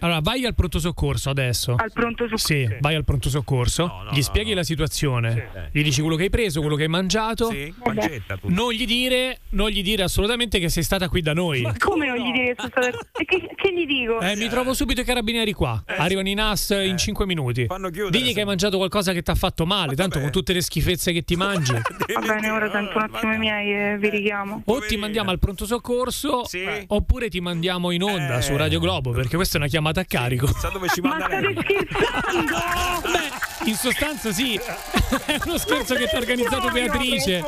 Allora, vai al pronto soccorso adesso. Al pronto soccorso? Sì, vai al pronto soccorso. Gli spieghi la situazione. Sì. Gli dici quello che hai preso, quello che hai mangiato. Sì, pancetta. Non gli dire assolutamente che sei stata qui da noi. Ma come non gli dire che sono stata? Che gli dico? Mi trovo subito i carabinieri qua. Arrivano i NAS in 5 minuti. Fanno chiudere. Digli che hai mangiato qualcosa che ti ha fatto male. Tanto con tutte le schifezze che ti mangi. Va bene, ora tanto un attimo miei vi richiamo. O ti mandiamo al pronto soccorso, oppure ti mandiamo in onda su Radio Globo, perché questa una chiamata a carico. Sa dove ci manda? Ma state scherzando? Beh, in sostanza sì. È uno scherzo che ti ha organizzato Beatrice.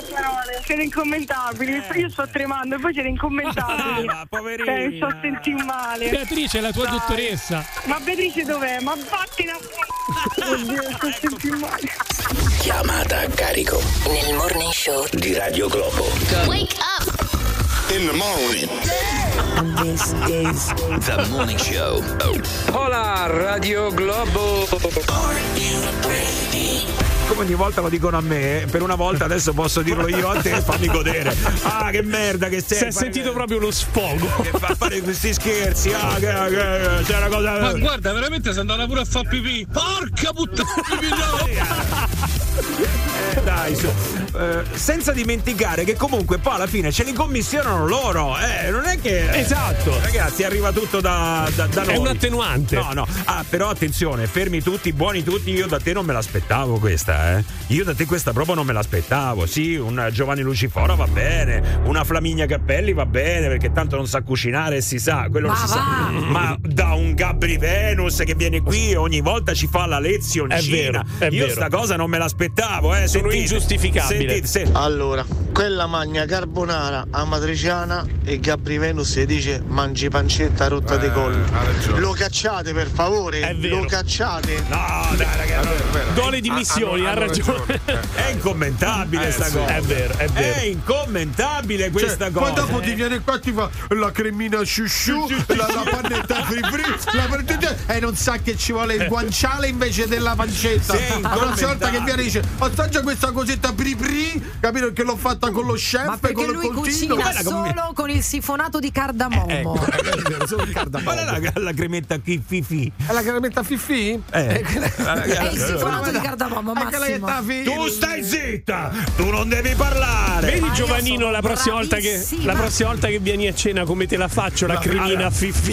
C'era incommentabile. Io sto tremando e poi c'era incommentabile. Ma poverina. Mi sto sentendo male. Beatrice è la tua dottoressa. Ma Beatrice dov'è? Ma vattene a... Oddio, sto sentendo male. Chiamata a carico nel Morning Show di Radio Globo. Wake up! In the morning. This is The Morning Show. Hola Radio Globo. Come ogni volta lo dicono a me, per una volta adesso posso dirlo io a te e fammi godere. Ah, che merda che sei. Si è sentito proprio lo sfogo. Che fa fare questi scherzi. Che c'è una cosa. Ma guarda, veramente sei andata pure a far pipì. Porca puttana. Dai, senza dimenticare che comunque poi alla fine ce li commissionano loro, non è che esatto, ragazzi, arriva tutto da noi, è un attenuante. No, però attenzione, fermi tutti, buoni tutti. Io da te non me l'aspettavo questa, io da te questa proprio non me l'aspettavo. Sì, un Giovanni Lucifora va bene, una Flaminia Cappelli va bene, perché tanto non sa cucinare e si sa, quello non si sa. Ma da un Gabri Venus che viene qui ogni volta ci fa la lezioncina, io sta cosa non me l'aspettavo. Sono ingiustificabile. Allora, quella magna carbonara amatriciana e Gabri Venus si dice mangi pancetta rotta di collo. Lo cacciate per favore, lo cacciate. No, dai ragazzi, gole di missioni, ha ragione. È incommentabile sta cosa. È vero. È incommentabile questa cosa. Poi dopo ti viene qua, ti fa la cremina shushu, la pannetta free, e non sa che ci vuole il guanciale invece della pancetta. Una sorta che viene, dice assaggia questa cosetta pri, capito, che l'ho fatta con lo chef. Ma perché con lui cucina solo con il sifonato di cardamomo. Solo il cardamomo. Ma la cremetta fifì. La cremetta fifì? È il sifonato di cardamomo, Massimo. Tu stai zitta, tu non devi parlare. Vedi, ma Giovannino, la prossima volta che vieni a cena come te la faccio la cremina fifì.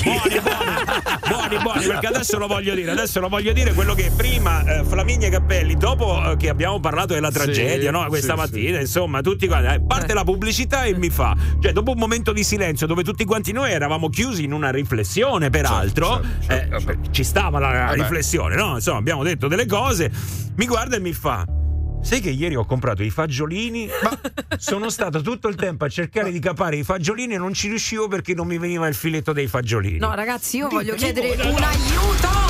Buoni, perché adesso lo voglio dire quello che prima Flaminia Cappelli, dopo che abbiamo parlato della tragedia, no? Questa mattina, insomma, tutti quanti. Parte la pubblicità e mi fa, cioè, dopo un momento di silenzio dove tutti quanti noi eravamo chiusi in una riflessione, peraltro, ci stava la riflessione, no? Insomma, abbiamo detto delle cose. Mi guarda e mi fa: sai che ieri ho comprato i fagiolini, ma sono stato tutto il tempo a cercare di capare i fagiolini e non ci riuscivo perché non mi veniva il filetto dei fagiolini. No, ragazzi, io voglio chiedere un aiuto.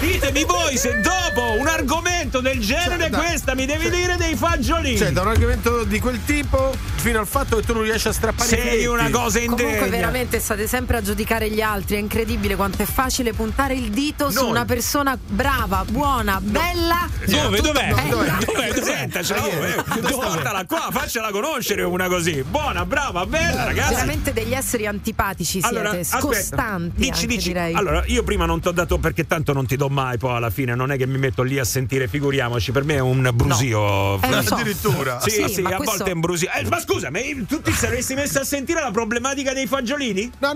Ditemi voi se dopo un argomento del genere questa mi devi dire dei fagiolini. Cioè, da un argomento di quel tipo fino al fatto che tu non riesci a strappare i piedi. Sei una cosa indegna. Comunque veramente state sempre a giudicare gli altri. È incredibile quanto è facile puntare il dito su una persona brava, buona, bella. Dov'è? Sentacela qua, faccela conoscere una così. Buona, brava, bella, ragazzi. Veramente degli esseri antipatici siete, scostanti. Allora, io prima non ti ho dato perché tanto non ti do mai poi alla fine non è che mi metto lì a sentire, figuriamoci, per me è un brusio, no. Addirittura so. Sì, sì, a questo... volte è un brusio. Ma scusa, ma tu ti saresti messo a sentire la problematica dei fagiolini? No,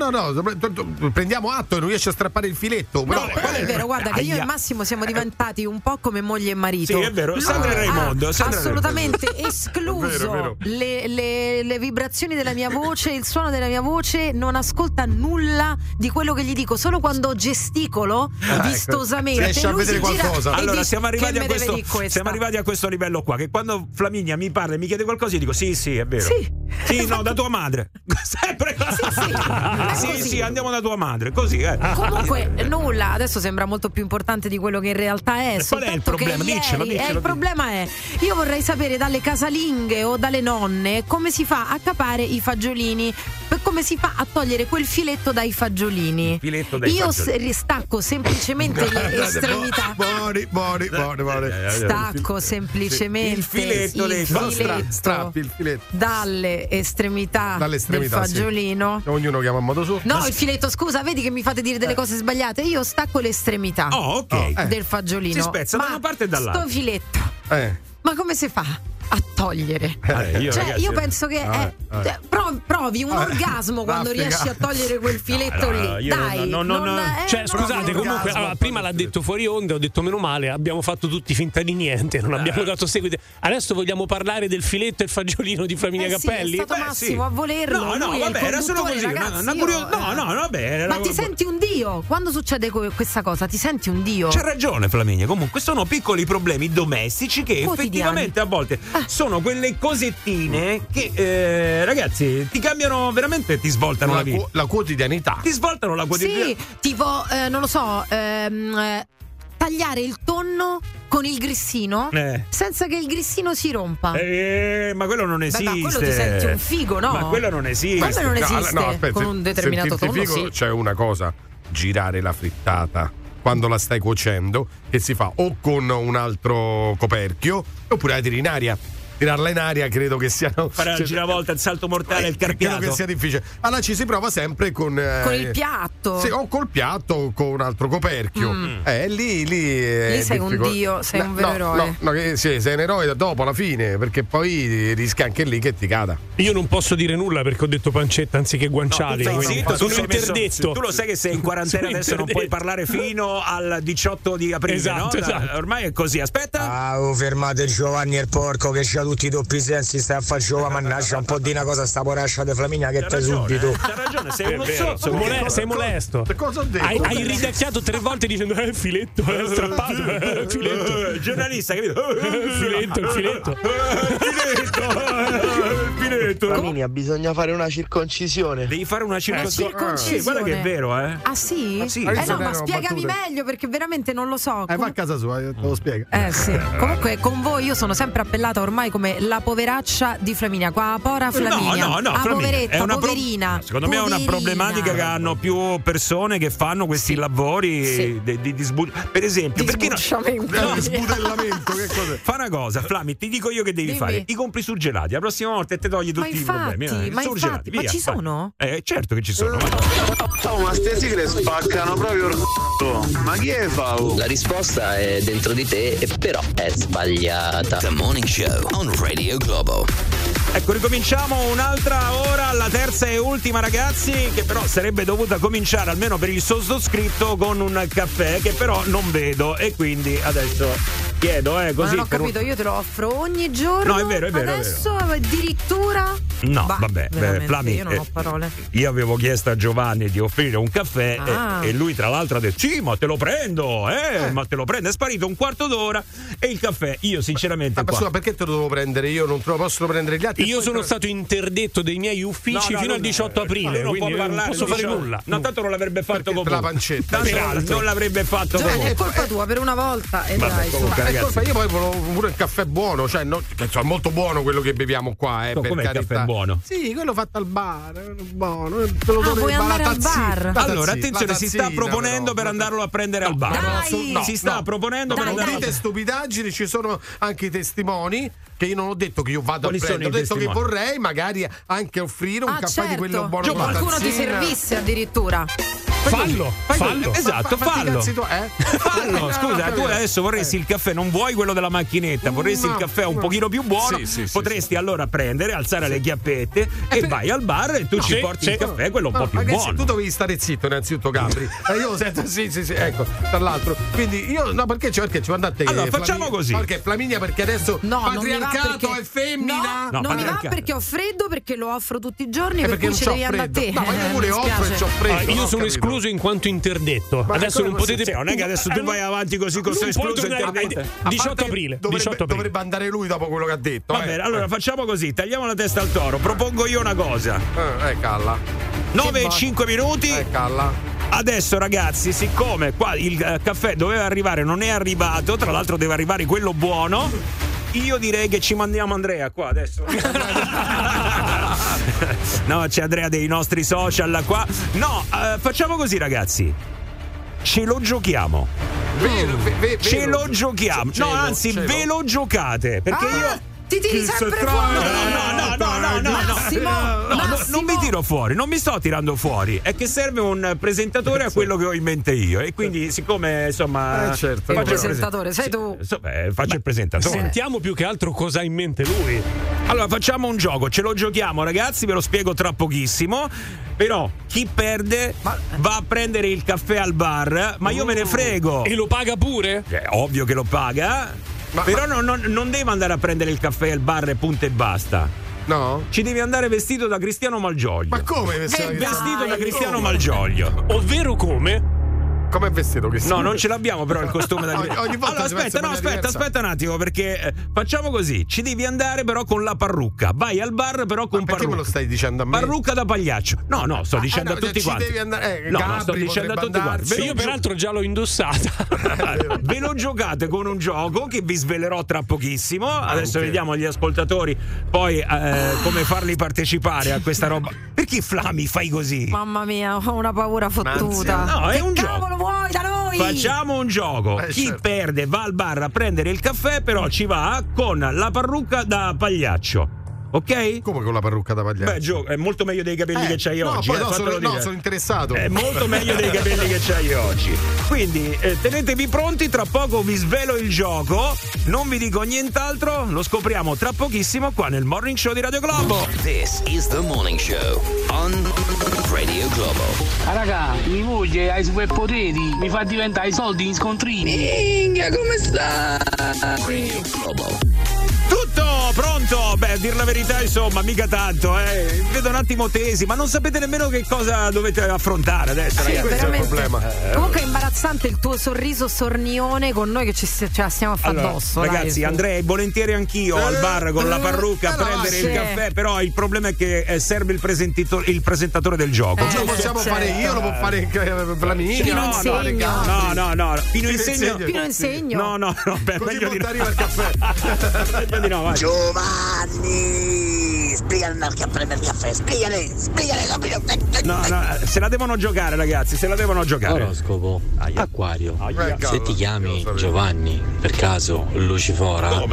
prendiamo atto e non riesci a strappare il filetto. No, però è vero, guarda che io e Massimo siamo diventati un po' come moglie e marito. Sì, è vero, Sandra e Raimondo, assolutamente escluso. Vero. Le vibrazioni della mia voce, il suono della mia voce, non ascolta nulla di quello che gli dico, solo quando gesticolo vistosamente riesce a vedere qualcosa. Allora siamo arrivati a questo livello qua, che quando Flaminia mi parla e mi chiede qualcosa io dico sì, è vero. Sì, no, da tua madre. Sempre così. Sì, andiamo da tua madre, così. Comunque nulla, adesso sembra molto più importante di quello che in realtà è. Qual è il problema? Diccelo. Il problema è, io vorrei sapere dalle casalinghe o dalle nonne come si fa a capare i fagiolini, come si fa a togliere quel filetto dai fagiolini. Stacco semplicemente le estremità. Buoni. Stacco semplicemente il filetto dalle estremità del fagiolino. Sì. Ognuno chiama a modo suo. No, il filetto, scusa, vedi che mi fate dire delle cose sbagliate. Io stacco l'estremità del fagiolino. Si spezza da una parte e dall'altra. Sto filetto. Ma come si fa a togliere? Io penso che provi un orgasmo quando riesci a togliere quel filetto lì. Dai. Scusate, comunque allora, prima l'ha detto fuori onda, ho detto meno male, abbiamo fatto tutti finta di niente, non abbiamo dato seguito. Adesso vogliamo parlare del filetto e fagiolino di Flaminia Cappelli? Sì, è stato Massimo a volerlo. Vabbè, era solo così, ragazzi, una curiosità. Vabbè. Ma ti senti un dio quando succede questa cosa? Ti senti un dio? C'ha ragione Flaminia, comunque sono piccoli problemi domestici che effettivamente a volte sono quelle cosettine che ragazzi ti cambiano veramente, ti svoltano la vita, la quotidianità. Ti svoltano la quotidianità. Sì, tipo non lo so, tagliare il tonno con il grissino senza che il grissino si rompa. Ma quello non esiste. Ma quello ti senti un figo, no? Ma quello non esiste. Ma quello non esiste. No, aspetta, con un determinato tonno figo, sì. C'è una cosa, girare la frittata quando la stai cuocendo, che si fa o con un altro coperchio oppure la tiri in aria. Tirarla in aria credo che sia fare la giravolta, il salto mortale, il carpiato, credo che sia difficile. Allora ci si prova sempre con il piatto, sì, o col piatto o con un altro coperchio. Lì sei un dio, sei un vero eroe. Sei un eroe dopo, alla fine, perché poi rischi anche lì che ti cada. Io non posso dire nulla perché ho detto pancetta anziché guanciale. Sono interdetto. Tu lo sai che sei in quarantena adesso, non puoi parlare fino al 18 di aprile. Esatto. Ormai è così. Aspetta. Fermate Giovanni il porco che c'ha tutti i doppi sensi, sta a fare giova, mannaggia un po' di una cosa, sta poraccia di Flaminia che te subito. C'ha ragione, sei molesto. Cosa ho detto? Hai ridacchiato 3 volte dicendo il filetto, è strappato, il filetto. Giornalista, capito? Il filetto. Flaminia, bisogna fare una circoncisione. Devi fare una circoncisione. Guarda che è vero, eh? Ah sì? Ah, sì. No, ma spiegami meglio perché veramente non lo so. Va a casa sua, te lo spiego. Sì. Comunque con voi io sono sempre appellata ormai come la poveraccia di Flaminia, qua pora Flaminia, poveretta, poverina. Secondo me è una problematica che hanno più persone che fanno questi lavori per esempio, perché no, sbudellamento. Che cos'è? Fa una cosa, Flami, ti dico io che devi fare: ti compri surgelati la prossima volta e te togli tutti i problemi. Surgelati, via, ma ci sono? Certo che ci sono. Oh, ma ste sigle spaccano proprio il c***o. Ma chi è Fau? La risposta è dentro di te, però è sbagliata. The Morning Show on Radio Globo. Ecco, ricominciamo un'altra ora, la terza e ultima, ragazzi, che però sarebbe dovuta cominciare almeno per il sottoscritto con un caffè, che però non vedo e quindi adesso chiedo, così. Ma non ho capito, io te lo offro ogni giorno. No, è vero. Adesso addirittura no, vabbè, Flami, io non ho parole. Io avevo chiesto a Giovanni di offrire un caffè e lui tra l'altro ha detto "Sì, ma te lo prendo, ma te lo prendo". È sparito un quarto d'ora e il caffè, io sinceramente ma perché te lo devo prendere? Io non te lo posso prendere gli altri. Io sono stato interdetto dei miei uffici fino al 18 aprile, quindi non posso fare nulla. No, tanto non l'avrebbe fatto con la pancetta. Tanto non l'avrebbe fatto con. È colpa tua per una volta e dai. Ragazzi. Io poi volevo pure il caffè buono, cioè è molto buono quello che beviamo qua. Com'è il caffè buono? Sì, quello fatto al bar, buono. Te lo puoi andare al bar. Allora, attenzione, si sta proponendo per andarlo a prendere al bar. Si sta proponendo per andare. Non dite stupidaggini, ci sono anche i testimoni. Che io non ho detto che io vado a prendere, ho detto che vorrei magari anche offrire un caffè di quello buono. Qualcuno ti servisse addirittura. Fallo. Esatto, fallo. Fallo. Scusa, tu adesso vorresti il caffè, non vuoi quello della macchinetta, vorresti il caffè un pochino più buono. Potresti allora prendere, alzare le chiappette e vai al bar e tu ci porti il caffè, quello un po' più buono. Tu dovevi stare zitto innanzitutto, Gabri. Io lo sento, sì, ecco, tra l'altro. Quindi io no, perché ci mandate. Allora facciamo così. Perché Flaminia, perché adesso patriarcato è femmina. No, non mi va perché ho freddo, perché lo offro tutti i giorni, per cui ci devi andare a te. No, ma io pure offro e ci ho freddo. Io sono escluso in quanto interdetto. Ma adesso non potete. Non è che adesso tu vai avanti così con sei escluso interdetto. 18 aprile. Dovrebbe andare lui dopo quello che ha detto. Va bene, allora facciamo così, tagliamo la testa al toro. Propongo io una cosa. Calla. 9 e 5 minuti. Calla. Adesso ragazzi, siccome qua il caffè doveva arrivare, non è arrivato, tra l'altro deve arrivare quello buono, io direi che ci mandiamo Andrea qua adesso. No, c'è Andrea dei nostri social qua. No, facciamo così ragazzi, ce lo giochiamo. Ce lo giochiamo. No, anzi, ve lo giocate. Perché io ti tiri sempre fuori. No, Massimo. Non mi tiro fuori, non mi sto tirando fuori, è che serve un presentatore a quello che ho in mente io, e quindi siccome insomma certo, il presentatore sei tu, faccio il presentatore. Sentiamo più che altro cosa ha in mente lui. Allora facciamo un gioco, ce lo giochiamo ragazzi, ve lo spiego tra pochissimo, però chi perde va a prendere il caffè al bar, ma io me ne frego. E lo paga pure? Ovvio che lo paga. Però non devo andare a prendere il caffè al bar e punto e basta. No? Ci devi andare vestito da Cristiano Malgioglio. Ma come vestito da Cristiano Malgioglio? Ovvero come? Come è vestito Cristiano? No, non ce l'abbiamo però il costume da ogni volta. Allora aspetta un attimo, perché facciamo così, ci devi andare però con la parrucca. Vai al bar però con parrucca. Ma perché me lo stai dicendo a me? Parrucca da pagliaccio. No, sto dicendo a tutti quanti. No, sto dicendo a tutti quanti. Io peraltro già l'ho indossata. Ve lo giocate con un gioco che vi svelerò tra pochissimo. Adesso vediamo gli ascoltatori poi come farli partecipare a questa roba. Perché Flami fai così? Mamma mia, ho una paura fottuta. No, è un gioco. Vuoi da noi? Facciamo un gioco. Chi perde va al bar a prendere il caffè, però ci va con la parrucca da pagliaccio. Ok? Come con la parrucca da pagliaccio? Beh, Gio, è molto meglio dei capelli che c'hai oggi. Sono interessato. È molto meglio dei capelli che c'hai oggi. Quindi tenetevi pronti, tra poco vi svelo il gioco. Non vi dico nient'altro, lo scopriamo tra pochissimo qua nel Morning Show di Radio Globo. This is the Morning Show on Radio Globo. Raga, mi moglie ha i superpoteri, mi fa diventare i soldi in scontrini. Minchia, come sta? Radio Globo. Tutto pronto? Beh, a dir la verità, insomma, mica tanto, Vedo un attimo tesi, ma non sapete nemmeno che cosa dovete affrontare adesso, ragazzi. Questo è il problema. Comunque è imbarazzante il tuo sorriso sornione con noi che ce la stiamo a fare addosso. Ragazzi, andrei volentieri anch'io al bar con la parrucca a prendere il caffè, però il problema è che serve il presentatore del gioco. Non lo possiamo fare io, lo può fare Planini. No. Pino Insegno. No, beh, meglio di no. Arriva il caffè. No, Giovanni, spiegale a prendere il caffè, spiegale. No, se la devono giocare ragazzi, Oroscopo, Acquario. Se ti chiami Giovanni, per caso Lucifora,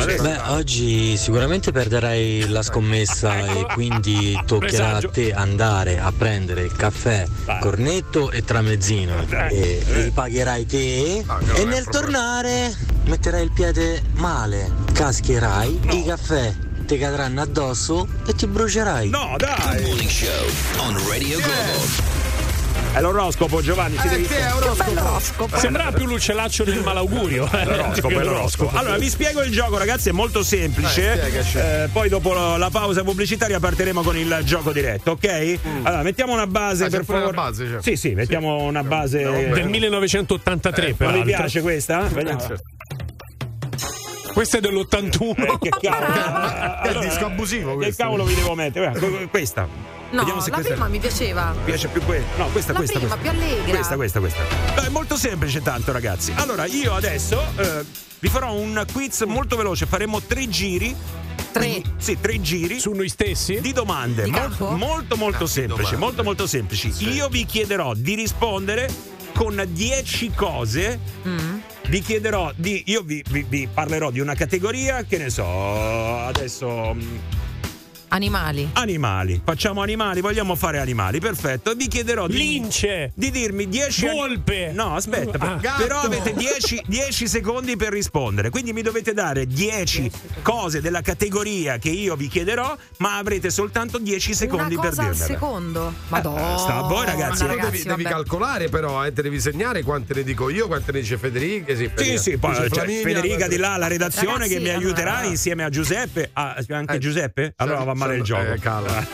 oggi sicuramente perderai la scommessa e quindi toccherà a te andare a prendere il caffè cornetto e tramezzino e li pagherai te e nel tornare metterai il piede male, cascherai. I caffè ti cadranno addosso e ti brucerai. No, dai. Morning Show on Radio Globo. È l'oroscopo, Giovanni. È l'oroscopo. Sembrava più l'uccellaccio del malaugurio. L'oroscopo. Allora, vi spiego il gioco, ragazzi, è molto semplice. Poi dopo la pausa pubblicitaria partiremo con il gioco diretto, ok? Allora, mettiamo una base, per favore. Una base, cioè. Sì, mettiamo una base del 1983. Ma vi piace questa? Vediamo. Questa è dell'81. Che cavolo. È disco abusivo questo. Che cavolo vi devo mettere? Questa. No, vediamo se la prima mi piaceva. Mi piace più quella. No, questa. Più allegra. Questa. È molto semplice tanto, ragazzi. Allora, io adesso vi farò un quiz molto veloce. Faremo 3 giri. Tre giri su noi stessi di domande. Molto semplici. Sì. Io vi chiederò di rispondere con 10 cose. Vi chiederò di. Io vi parlerò di una categoria, che ne so, adesso. Animali. Facciamo animali, vogliamo fare animali, perfetto. Vi chiederò di lince, di dirmi 10 volpe. No, aspetta, però avete 10 secondi per rispondere. Quindi mi dovete dare 10 cose della categoria che io vi chiederò, ma avrete soltanto 10 secondi per dirmela. Una cosa al secondo. Madonna. Sta a voi, ragazzi. Devi calcolare però, te devi segnare quante ne dico io, quante ne dice Federica. Sì, poi c'è Federica di là, la redazione, ragazzi, che mi aiuterà insieme a Giuseppe. Anche Giuseppe? Allora va male il gioco. Cala.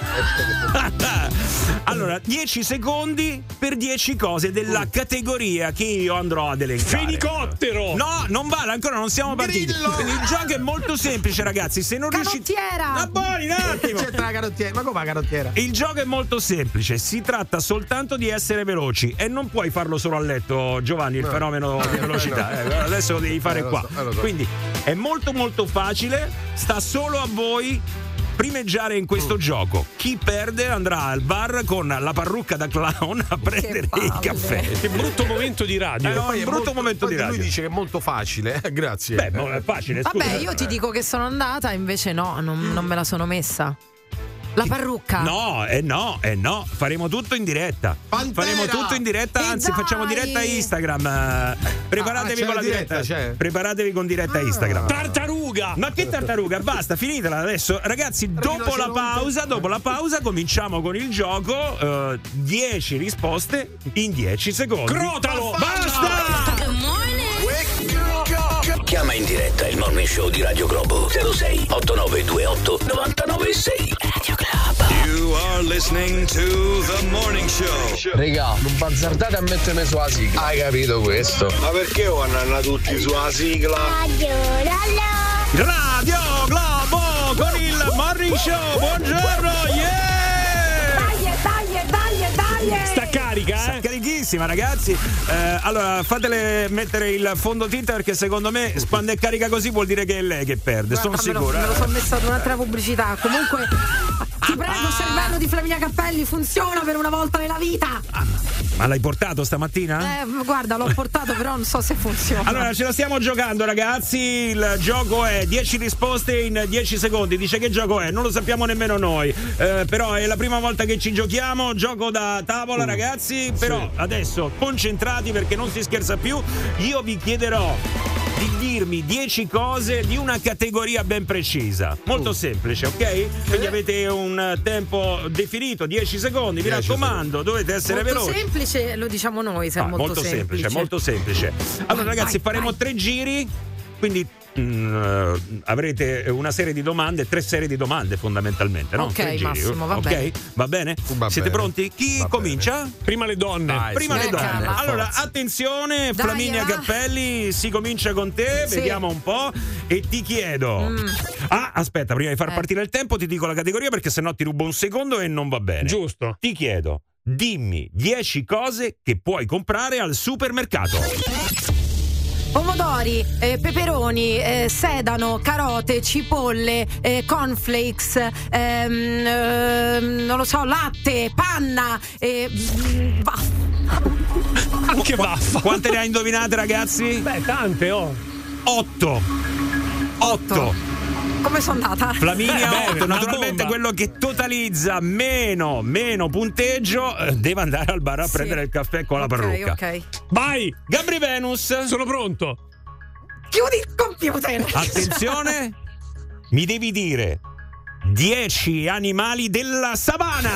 Allora, 10 secondi per 10 cose della categoria che io andrò ad elencare. Fenicottero! No, non vale, ancora non siamo partiti. Il gioco è molto semplice, ragazzi. Se non riuscite. Ma come la carottiera? Il gioco è molto semplice, si tratta soltanto di essere veloci e non puoi farlo solo a letto, Giovanni, il fenomeno di velocità. Adesso lo devi fare qua. Quindi è molto molto facile, sta solo a voi primeggiare in questo gioco. Chi perde andrà al bar con la parrucca da clown a prendere il caffè. Che brutto momento di radio. Brutto momento di radio. Lui dice che è molto facile, grazie. Beh, non è facile. Scusa. Vabbè, io ti dico che sono andata, invece no, non me la sono messa. La parrucca. No. Faremo tutto in diretta. Pantera. Faremo tutto in diretta, anzi, facciamo diretta a Instagram. Preparatevi con la diretta. Preparatevi con diretta a Instagram. Tartaruga! Ma che tartaruga? Basta, finitela adesso. Ragazzi, dopo la pausa cominciamo con il gioco. 10 risposte in 10 secondi. Crotalo! Basta! Chiama in diretta il Morning Show di Radio Globo 06 8928 996. Radio Globo. You are listening to The Morning Show. Regà, non bazzardate a mettermi sulla sigla. Hai capito questo? Ma perché vanno tutti sulla sigla? Radio Globo con il Morning Show. Buongiorno, Dai. Sta carica, Sta carichissima, ragazzi. Allora, fatele mettere il fondotinta, perché secondo me quando è carica così vuol dire che è lei che perde. Sono sicuro. Me lo sono messa ad un'altra pubblicità. Comunque, ti prego, cervello di Flavia Cappelli, funziona per una volta nella vita. Ma l'hai portato stamattina? Guarda, l'ho portato, però non so se funziona. Allora, ce la stiamo giocando, ragazzi. Il gioco è 10 risposte in 10 secondi. Dice che gioco è? Non lo sappiamo nemmeno noi. Però è la prima volta che ci giochiamo. Gioco da tavola, ragazzi. Però adesso concentrati, perché non si scherza più. Io vi chiederò di dirmi 10 cose di una categoria ben precisa. Molto semplice, ok? Quindi avete un tempo definito, 10 secondi, mi raccomando, dovete essere veloci. Molto semplice, lo diciamo noi, se è molto semplice. Allora, ragazzi, faremo 3 giri, quindi avrete una serie di domande, 3 serie di domande fondamentalmente, no? Ok, Massimo, va bene. Va bene? Siete pronti? Chi comincia? Bene. Prima le donne. Calma. Allora, attenzione, Flaminia Cappelli, si comincia con te, vediamo un po', e ti chiedo. Aspetta, prima di far partire il tempo ti dico la categoria, perché sennò ti rubo un secondo e non va bene. Giusto. Ti chiedo, dimmi 10 cose che puoi comprare al supermercato. Pomodori, peperoni, sedano, carote, cipolle, cornflakes, non lo so, latte, panna, anche baffa. Quante ne hai indovinate, ragazzi? Beh, tante, 8. Come sono andata? Flaminia 8, naturalmente quello che totalizza meno punteggio deve andare al bar a prendere il caffè con la parrucca. Ok. Vai, Gabri Venus. Sono pronto. Chiudi il computer. Attenzione. Mi devi dire 10 animali della savana.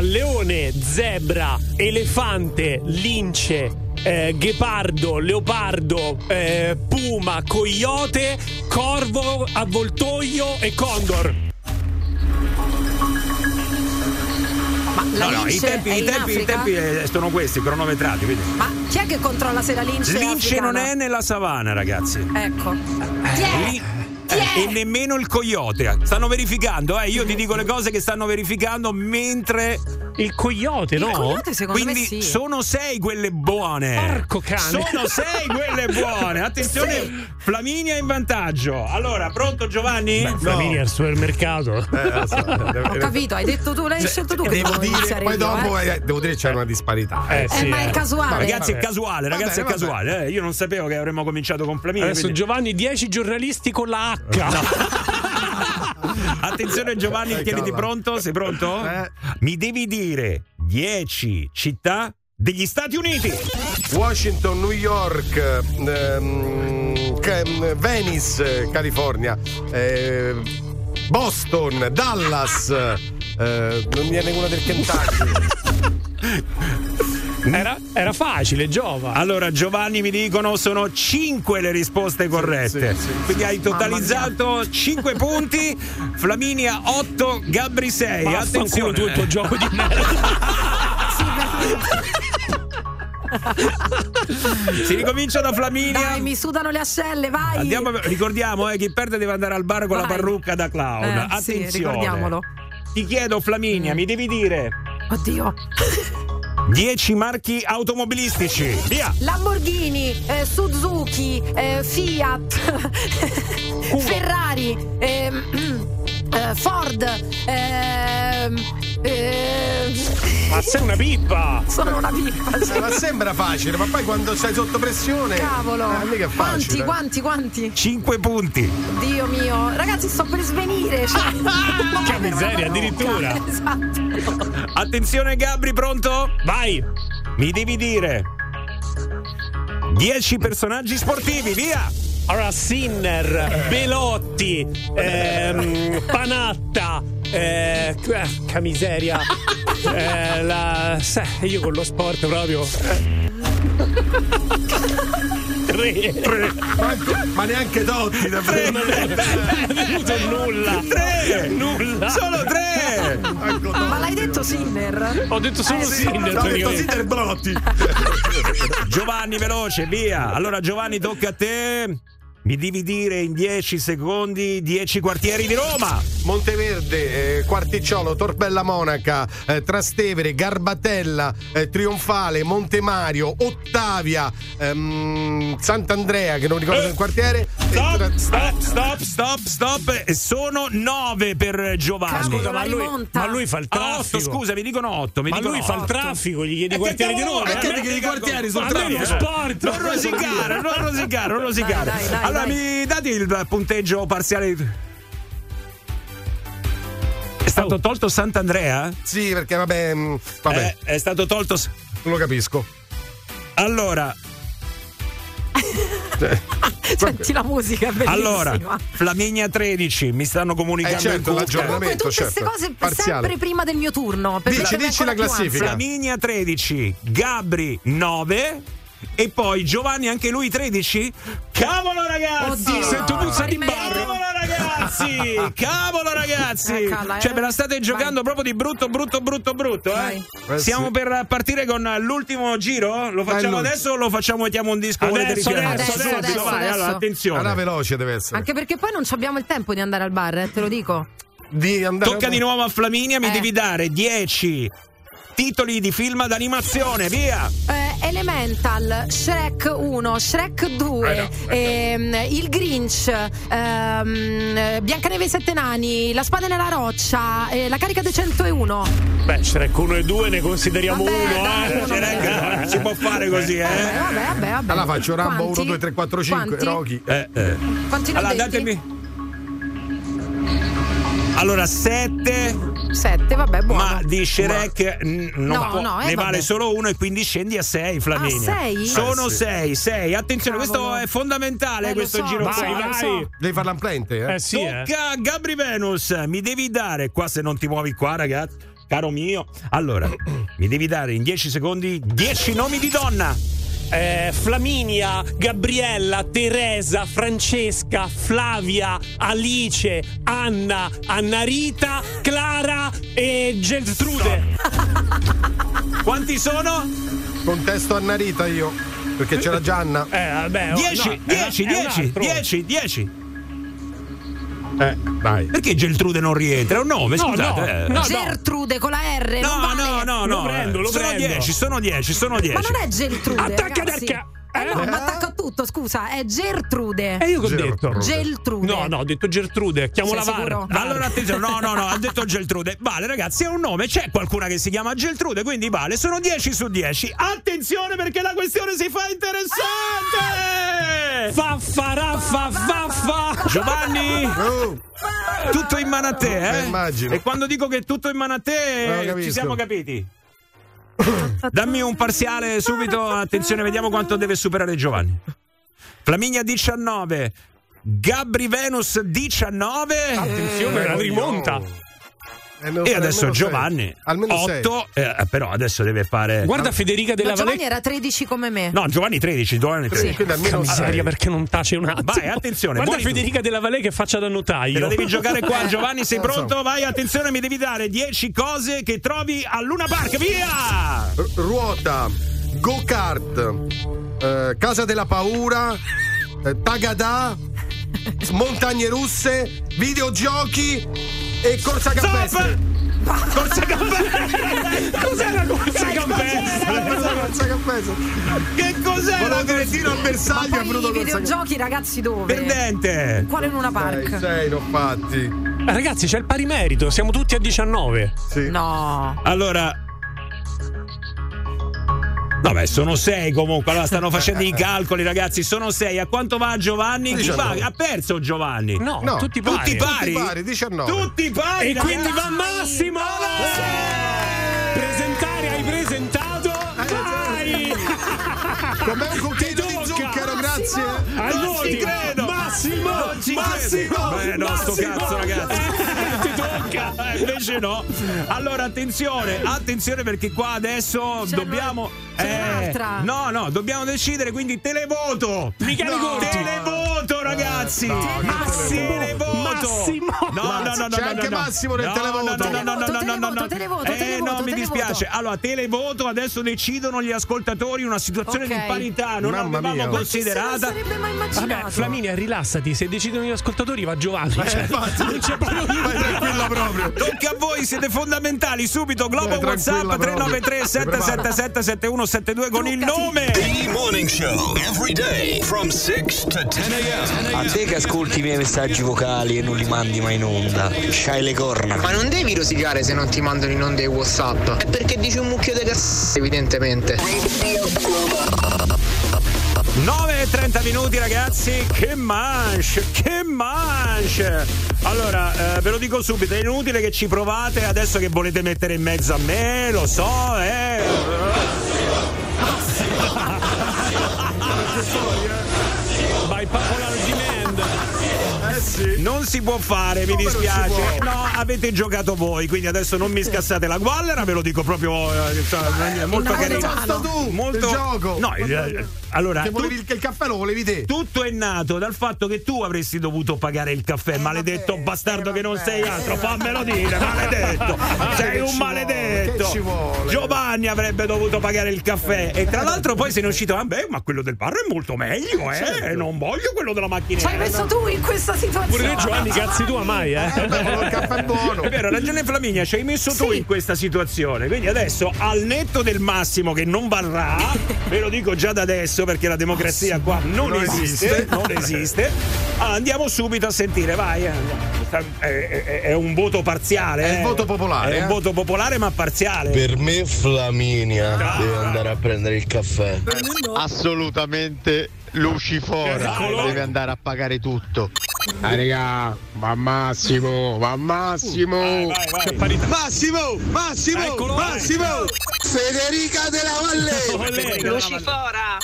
Leone, zebra, elefante, lince, ghepardo, leopardo, puma, coyote, corvo, avvoltoio e condor. No, i tempi sono questi, cronometrati, quindi. Ma chi è che controlla se la lince è africana? Lince non è nella savana, ragazzi. Ecco. E nemmeno il coyote. Stanno verificando, io ti dico le cose che stanno verificando mentre. Il coyote, no? Il coyote, secondo me, quindi sono 6 quelle buone. Porco cane. Sono 6 quelle buone. Attenzione, Flaminia in vantaggio. Allora, pronto, Giovanni? Beh, Flaminia al supermercato. Ho capito, hai detto tu, l'hai scelto tu. Devo dire, poi dopo devo dire c'è una disparità. Ma è casuale. Ragazzi, è casuale, ragazzi, è casuale. Io non sapevo che avremmo cominciato con Flaminia. Adesso, quindi... Giovanni, 10 giornalisti con la H. No. Attenzione Giovanni, tieniti pronto, sei pronto? Mi devi dire 10 città degli Stati Uniti. Washington, New York, Venice, California, Boston, Dallas, non mi viene nessuna del Kentucky. Era facile, Giova. Allora Giovanni, mi dicono sono 5 le risposte corrette, sì. Quindi hai totalizzato 5 punti. Flaminia 8, Gabri 6. Attenzione, tu il tuo gioco di merda. Si ricomincia da Flaminia. Dai, mi sudano le ascelle, vai. Andiamo, ricordiamo chi perde deve andare al bar con la parrucca da clown. Attenzione, sì, ricordiamolo. Ti chiedo Flaminia, mi devi dire, oddio, 10 marchi automobilistici. Via. Lamborghini, Suzuki, Fiat, Ferrari, Ford. Ma sei una pippa! Sono una pippa. Ma sembra facile, ma poi quando sei sotto pressione. Cavolo! Che facile. Quanti? 5 punti. Dio mio, ragazzi, sto per svenire. Che miseria, addirittura. Esatto. Attenzione, Gabri, pronto? Vai! Mi devi dire 10 personaggi sportivi, via! Allora, Sinner, Belotti, Panatta, che miseria, io con lo sport proprio. 3. Ma neanche Totti da 3. Non è venuto nulla. 3. Nulla. Solo 3. Ma l'hai detto Sinner? Ho detto solo Sinner. Ho detto Sinner Brotti. Giovanni, veloce, via. Allora Giovanni, tocca a te. Mi devi dire in 10 secondi 10 quartieri di Roma. Monteverde, Quarticciolo, Torbella Monaca, Trastevere, Garbatella, Trionfale, Montemario, Ottavia, Sant'Andrea, che non ricordo il quartiere. Stop. Sono 9 per Giovanni. Scusa, ma lui fa il traffico. 8, scusa, mi dicono 8. Fa il traffico, gli chiedi i quartieri di Roma. Perché i quartieri sono traffico? Sport. Non rosicare. Dai. Allora, mi date il punteggio parziale? È stato tolto Sant'Andrea? Sì, perché vabbè. È stato tolto. Non lo capisco. Allora. Senti la musica, è bellissima. Allora, Flaminia 13, mi stanno comunicando l'aggiornamento. Tutte queste cose parziale. Sempre prima del mio turno. Dici la classifica. Flaminia 13, Gabri 9. E poi Giovanni anche lui 13? Cavolo ragazzi! Oddio, sento puzza di barro! Cavolo ragazzi! Cala, cioè ve la state giocando proprio di brutto. Siamo per partire con l'ultimo giro? Lo facciamo adesso o lo facciamo, mettiamo un disco? Adesso. Vai, adesso. Allora, attenzione. Era veloce deve essere. Anche perché poi non abbiamo il tempo di andare al bar, te lo dico. Tocca di nuovo a Flaminia, mi devi dare 10 titoli di film d'animazione, via! Elemental, Shrek 1, Shrek 2, Il Grinch, Biancaneve e Sette Nani, La Spada nella Roccia, La Carica dei 101. Beh, Shrek 1 e 2 ne consideriamo uno. Si può fare così, Vabbè. Allora faccio Rambo 1, 2, 3, 4, 5, Rocky. Quanti allora, datemi. Allora 7, vabbè, buono. Ma di Shrek ne vale solo uno e quindi scendi a 6, Flaminia. 6? Sono 6. Attenzione, cavolo. Questo è fondamentale, questo giro. Vai. Devi farla amplente, Tocca Gabri Venus, mi devi dare qua, se non ti muovi qua, ragazzi, caro mio. Allora, mi devi dare in 10 secondi 10 nomi di donna. Flaminia, Gabriella, Teresa, Francesca, Flavia, Alice, Anna, Annarita, Clara e Geltrude. Quanti sono? Contesto Annarita io, perché c'era Gianna. 10. Vai. Perché Geltrude non rientra? È un nome, scusate. No. Gertrude con la R. No. Lo prendo. 10. Ma non è Geltrude. Attacca d'arca. Ma attacco a tutto, scusa, è Gertrude. E io che ho detto? Geltrude. No, ho detto Gertrude, chiamo la VAR. Allora attenzione, no, ha detto Geltrude. Vale ragazzi, è un nome, c'è qualcuna che si chiama Geltrude, quindi vale, sono 10 su 10. Attenzione perché la questione si fa interessante! Faffaraffa! Giovanni! tutto in mano a te, eh? Immagino. E quando dico che è tutto in mano a te, ci siamo capiti. Dammi un parziale subito, attenzione, vediamo quanto deve superare Giovanni. Flaminia 19, Gabri Venus 19, attenzione, la rimonta. E adesso Giovanni 8, però adesso deve fare. Guarda Federica Della Valle. Giovanni era 13 come me. No, Giovanni 13, Giovanni 13. Sì. Almeno miseria, perché non tace un attimo. Vai, attenzione. Guarda Federica tu. Della Valle che faccia da notaio. Te la devi giocare qua, Giovanni, sei pronto? Vai, attenzione, mi devi dare 10 cose che trovi a Luna Park, via! Ruota, go-kart, Casa della Paura, Tagadà, montagne russe, videogiochi e corsa campestre. Corsa campestre. Cos'è la corsa campestre? Che cos'è? Volevo dire tiro al bersaglio, ma è venuto corsa. I videogiochi, ragazzi, dove? Perdente. Quale in una park? Sei non fatti. Ragazzi, c'è il pari merito, siamo tutti a 19. Sì. No. Allora vabbè, sono 6 comunque, allora stanno facendo i calcoli, ragazzi, sono 6. A quanto va Giovanni? Chi va? Ha perso Giovanni? No, tutti pari. Tutti pari, 19. Tutti pari. E ragazzi, quindi va Massimo. Sì. Presentare, hai presentato. Vai! Com'è un cucchietto di zucchero, grazie. Non ci credo. Massimo, Massimo. No, sto cazzo, ragazzi. Ti tocca. Invece no. Allora, attenzione perché qua adesso dobbiamo... dobbiamo decidere, quindi televoto. Michele Corti. Televoto, ragazzi. Massimo. No. C'è anche Massimo nel televoto. No, mi dispiace. Allora, televoto, adesso decidono gli ascoltatori, una situazione di parità, non l'abbiamo considerata. Non sarebbe mai immaginato. Vabbè, Flaminia, rilassati, se decidono gli ascoltatori va Giovanni. Non c'è proprio. Tocca a voi, siete fondamentali, subito Globo WhatsApp 393 777 71 72 con il nome. The Morning Show, every day from 6 to 10 a.m. A te che ascolti i miei messaggi vocali e non li mandi mai in onda, c'hai le corna. Ma non devi rosicare se non ti mandano in onda i WhatsApp. È perché dici un mucchio di cazzo, evidentemente. 9:30 minuti, ragazzi, che manche. Allora, ve lo dico subito, è inutile che ci provate adesso che volete mettere in mezzo a me, lo so, By popular demand. Non si può fare, mi dispiace. No, avete giocato voi, quindi adesso non mi scassate la guallera, ve lo dico proprio. Molto carino. Molto il gioco. No, allora, che volevi il caffè, lo volevi te. Tutto è nato dal fatto che tu avresti dovuto pagare il caffè, maledetto bastardo che non sei altro. Fammelo dire, maledetto. Sei un maledetto. Che ci vuole? Giovanni avrebbe dovuto pagare il caffè. E tra l'altro poi se ne è uscito, vabbè, ma quello del bar è molto meglio, certo. Non voglio quello della macchinetta. Ci hai messo tu in questa situazione. Pure Giovanni, cazzi tua mai, il caffè buono. È vero, ragione Flaminia, ci hai messo tu in questa situazione. Quindi adesso, al netto del Massimo che non varrà, ve lo dico già da adesso perché la democrazia qua non esiste. Non esiste. Allora, andiamo subito a sentire, vai. È un voto parziale. È il voto popolare. È un voto popolare ma parziale. Per me Flaminia deve andare a prendere il caffè. Assolutamente Lucifora deve andare a pagare tutto. Raga, va Massimo. Vai. Massimo, eccolo, Massimo. Vai. Federica Della Valle. Lucifora.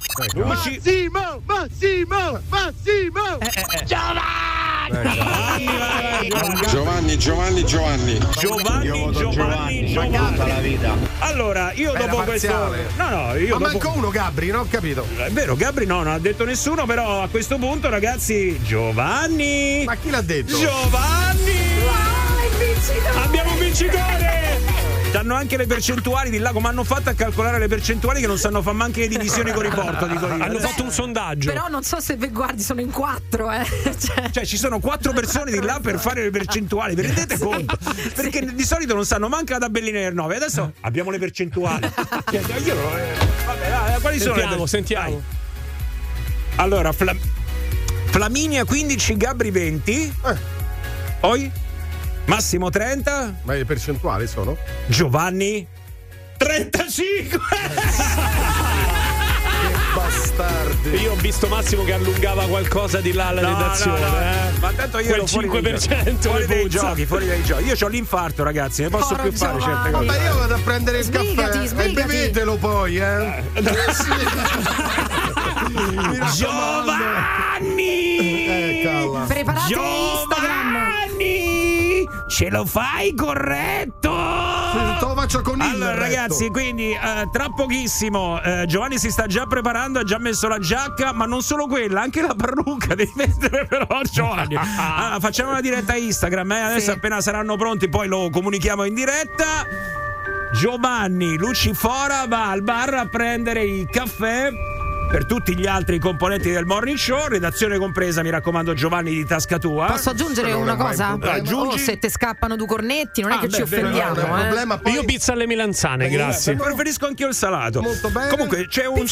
Massimo. Giovanni. La vita. Allora, io dopo questo io ma dopo... manco uno Gabri, non ho capito. È vero, Gabri non ha detto nessuno, però a questo punto, ragazzi, Giovanni. Ma chi l'ha detto? Giovanni! Wow, vincitore. Abbiamo un vincitore! Danno anche le percentuali di là, come hanno fatto a calcolare le percentuali che non sanno fare manche le divisioni con i porto, dico io. Hanno fatto un sondaggio. Però non so se vi guardi, sono in 4, Cioè ci sono 4 persone di là per fare le percentuali, vi rendete conto? Perché di solito non sanno manca la tabellina del 9. Adesso abbiamo le percentuali. Vabbè, quali sono? Sentiamo. Dai. Allora, Flaminia 15, Gabri 20. Poi Massimo 30. Ma le percentuali sono? Giovanni 35. Che basta. bastardi. Io ho visto Massimo che allungava qualcosa di là alla redazione. No. Ma tanto io quel 5% fuori dai giochi. Io c'ho l'infarto, ragazzi, ne posso più fare certe cose. Ma io vado a prendere il caffè e bevetelo poi, Giovanni! Preparate Instagram! Ce lo fai corretto? Lo faccio con il allora, ragazzi, quindi tra pochissimo Giovanni si sta già preparando, ha già messo la giacca, ma non solo quella, anche la parrucca devi mettere però, Giovanni. Allora, facciamo una diretta Instagram, adesso appena saranno pronti poi lo comunichiamo in diretta. Giovanni Lucifora va al bar a prendere il caffè. Per tutti gli altri componenti del Morning Show, redazione compresa, mi raccomando, Giovanni di tasca tua. Posso aggiungere una cosa? Se te scappano due cornetti, non è che ci offendiamo. Problema, poi... Io pizza alle milanzane, grazie. Preferisco anch'io il salato. Molto bene. Comunque c'è un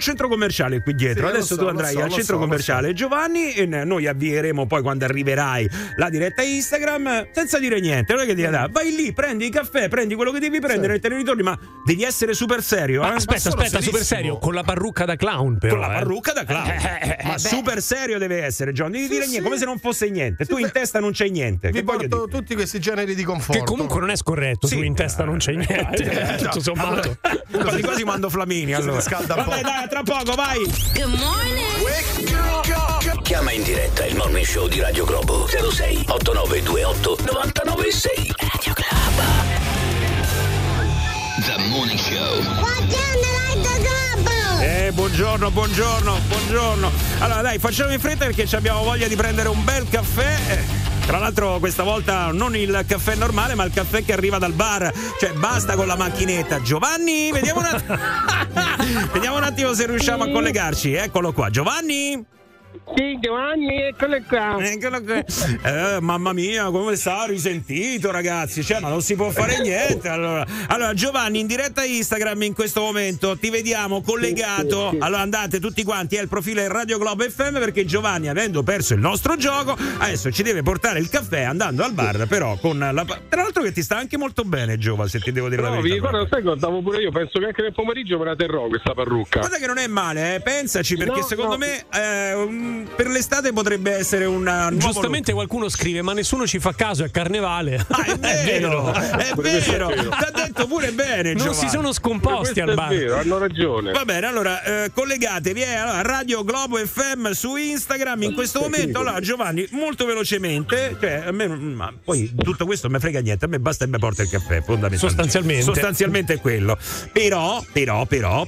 centro commerciale qui dietro. Sì, adesso tu andrai al centro commerciale, Giovanni, e noi avvieremo poi quando arriverai la diretta Instagram senza dire niente. Non è che ti vai lì, prendi il caffè, prendi quello che devi prendere e te ne ritorni, ma devi essere super serio. Aspetta, super serio, con la parrucca da clown, però. Con la parrucca da clown. Ma super serio deve essere, John. Devi dire niente, come se non fosse niente. Tu in testa non c'è niente. Vi porto tutti questi generi di conforto. Che comunque non è scorretto. Tu in testa non c'è niente. Tutto sommato. Quasi mando Flamini. Allora. Scalda un po'. Vabbè, dai, tra poco, vai. Good morning. Chiama in diretta il Morning Show di Radio Globo 06 8928 996. Radio Globo. The Morning Show. Buongiorno. Allora dai, facciamo in fretta perché abbiamo voglia di prendere un bel caffè. Tra l'altro questa volta non il caffè normale, ma il caffè che arriva dal bar. Cioè basta con la macchinetta. Giovanni, vediamo un attimo se riusciamo a collegarci. Eccolo qua, Giovanni. Sì, Giovanni, eccolo qua. Mamma mia, come sta risentito, ragazzi? Cioè, ma non si può fare niente. Allora, Giovanni, in diretta Instagram in questo momento ti vediamo collegato. Sì. Allora, andate tutti quanti al profilo Radio Globo FM, perché Giovanni, avendo perso il nostro gioco, adesso ci deve portare il caffè andando al bar, però con la... Tra l'altro che ti sta anche molto bene, Giova, se ti devo dire la verità. No, sai cosa stavo pure io, penso che anche nel pomeriggio me la terrò questa parrucca. Guarda che non è male, pensaci, perché secondo me... per l'estate potrebbe essere una giustamente look. Qualcuno scrive ma nessuno ci fa caso, è carnevale. È vero. Ti ha detto pure bene, non Giovanni. Si sono scomposti al bar, è vero, hanno ragione. Va bene, allora collegatevi a Radio Globo FM su Instagram in questo momento. Allora Giovanni, molto velocemente, cioè, a me, ma poi tutto questo me frega niente, a me basta e mi porta il caffè sostanzialmente è quello. Però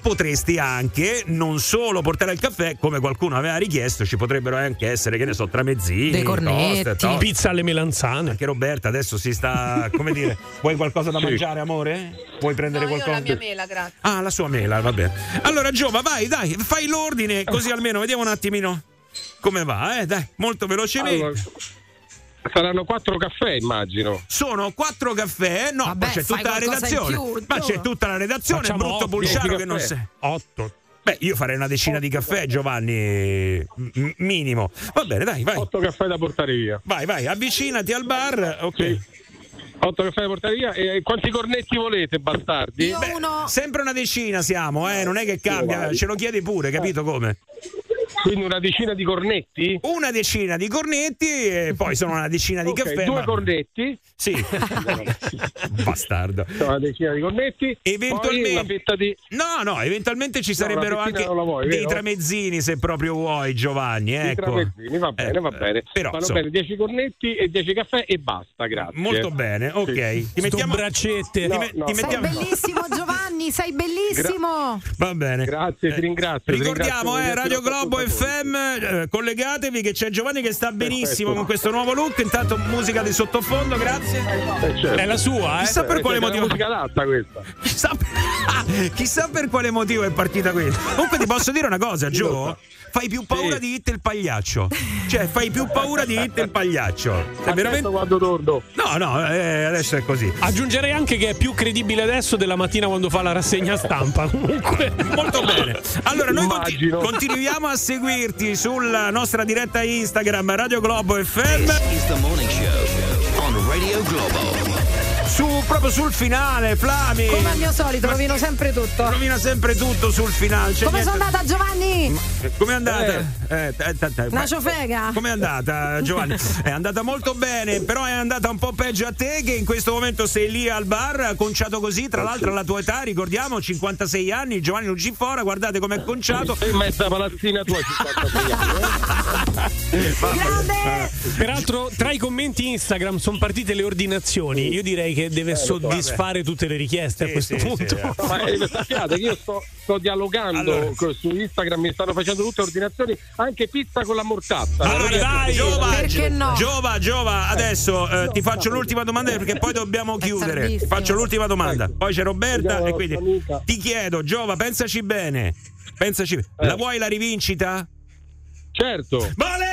potresti anche non solo portare il caffè, come qualcuno aveva richiesto, ci potrebbero anche essere, che ne so, tramezzini, dei cornetti, toste. Pizza alle melanzane. Anche Roberta adesso si sta, come dire, vuoi qualcosa da mangiare, amore? Vuoi prendere qualcosa? Io la mia mela, grazie. Ah, la sua mela, va bene. Allora Giova, vai, dai, fai l'ordine, così almeno vediamo un attimino come va, dai, molto velocemente. Allora, saranno 4 caffè, immagino. Sono 4 caffè? No, vabbè, ma c'è tutta la redazione. È brutto Pulciano che non sei. 8. Beh, io farei una decina di caffè, Giovanni, minimo. Va bene, dai, vai. 8 caffè da portare via. Vai, avvicinati al bar. Ok. Sì. 8 caffè da portare via. E quanti cornetti volete, bastardi? Io uno. Sempre una decina siamo, non è che cambia. Ce lo chiedi pure, capito come? Quindi una decina di cornetti? Una decina di cornetti e poi sono una decina di caffè. 2 cornetti? Sì. Bastardo. Sono una decina di cornetti. Eventualmente una fetta di... No, eventualmente ci sarebbero anche dei tramezzini, se proprio vuoi, Giovanni, ecco. Dei tramezzini, va bene. Però, vanno bene 10 cornetti e 10 caffè e basta, grazie. Molto bene, ok. Sì. Ti mettiamo braccette. Sei bellissimo, Giovanni, sei bellissimo. Va bene. Grazie, ti ringrazio. Ricordiamo, Radio Globo FM, collegatevi che c'è Giovanni che sta benissimo con questo nuovo look. Intanto musica di sottofondo, grazie. Certo. È la sua, Chissà per quale motivo. È musica adatta questa. Chissà per quale motivo è partita questa. Comunque ti posso dire una cosa, Gio. Fai più paura di Hit il pagliaccio. Cioè, fai più paura di Hit il pagliaccio. È veramente quando torno. No, adesso è così. Aggiungerei anche che è più credibile adesso della mattina quando fa la rassegna stampa. Comunque, molto bene. Allora, noi continuiamo a seguirti sulla nostra diretta Instagram Radio Globo FM. This is the Morning Show on Radio Globo. proprio sul finale, Flami. Come al mio solito, rovino sempre tutto. Rovina sempre tutto sul finale. C'è come niente. Sono andata, Giovanni? Come è andata? Una ciofega. Come è andata, Giovanni? È andata molto bene, però è andata un po' peggio a te, che in questo momento sei lì al bar, conciato così. Tra l'altro, alla tua età, ricordiamo, 56 anni, Giovanni Lucifora, guardate com'è conciato. Ma sta palazzina tua, 56 anni. Grande! Peraltro, tra i commenti Instagram sono partite le ordinazioni. Io direi che deve soddisfare tutte le richieste, sì, a questo punto. Sì. Ma sappiate che io sto dialogando su Instagram, mi stanno facendo tutte ordinazioni, anche pizza con la mortazza. Allora dai, Giova, adesso ti faccio l'ultima domanda, perché poi dobbiamo chiudere. Faccio l'ultima domanda, poi c'è Roberta e quindi amica. Ti chiedo, Giova, pensaci bene. La vuoi la rivincita? Certo. Vale!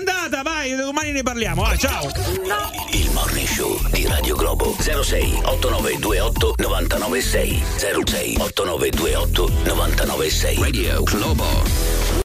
Andata, vai, domani ne parliamo. Ah, ciao. No. Il Morning Show di Radio Globo. 06 8928 996. 06 8928 996. Radio Globo.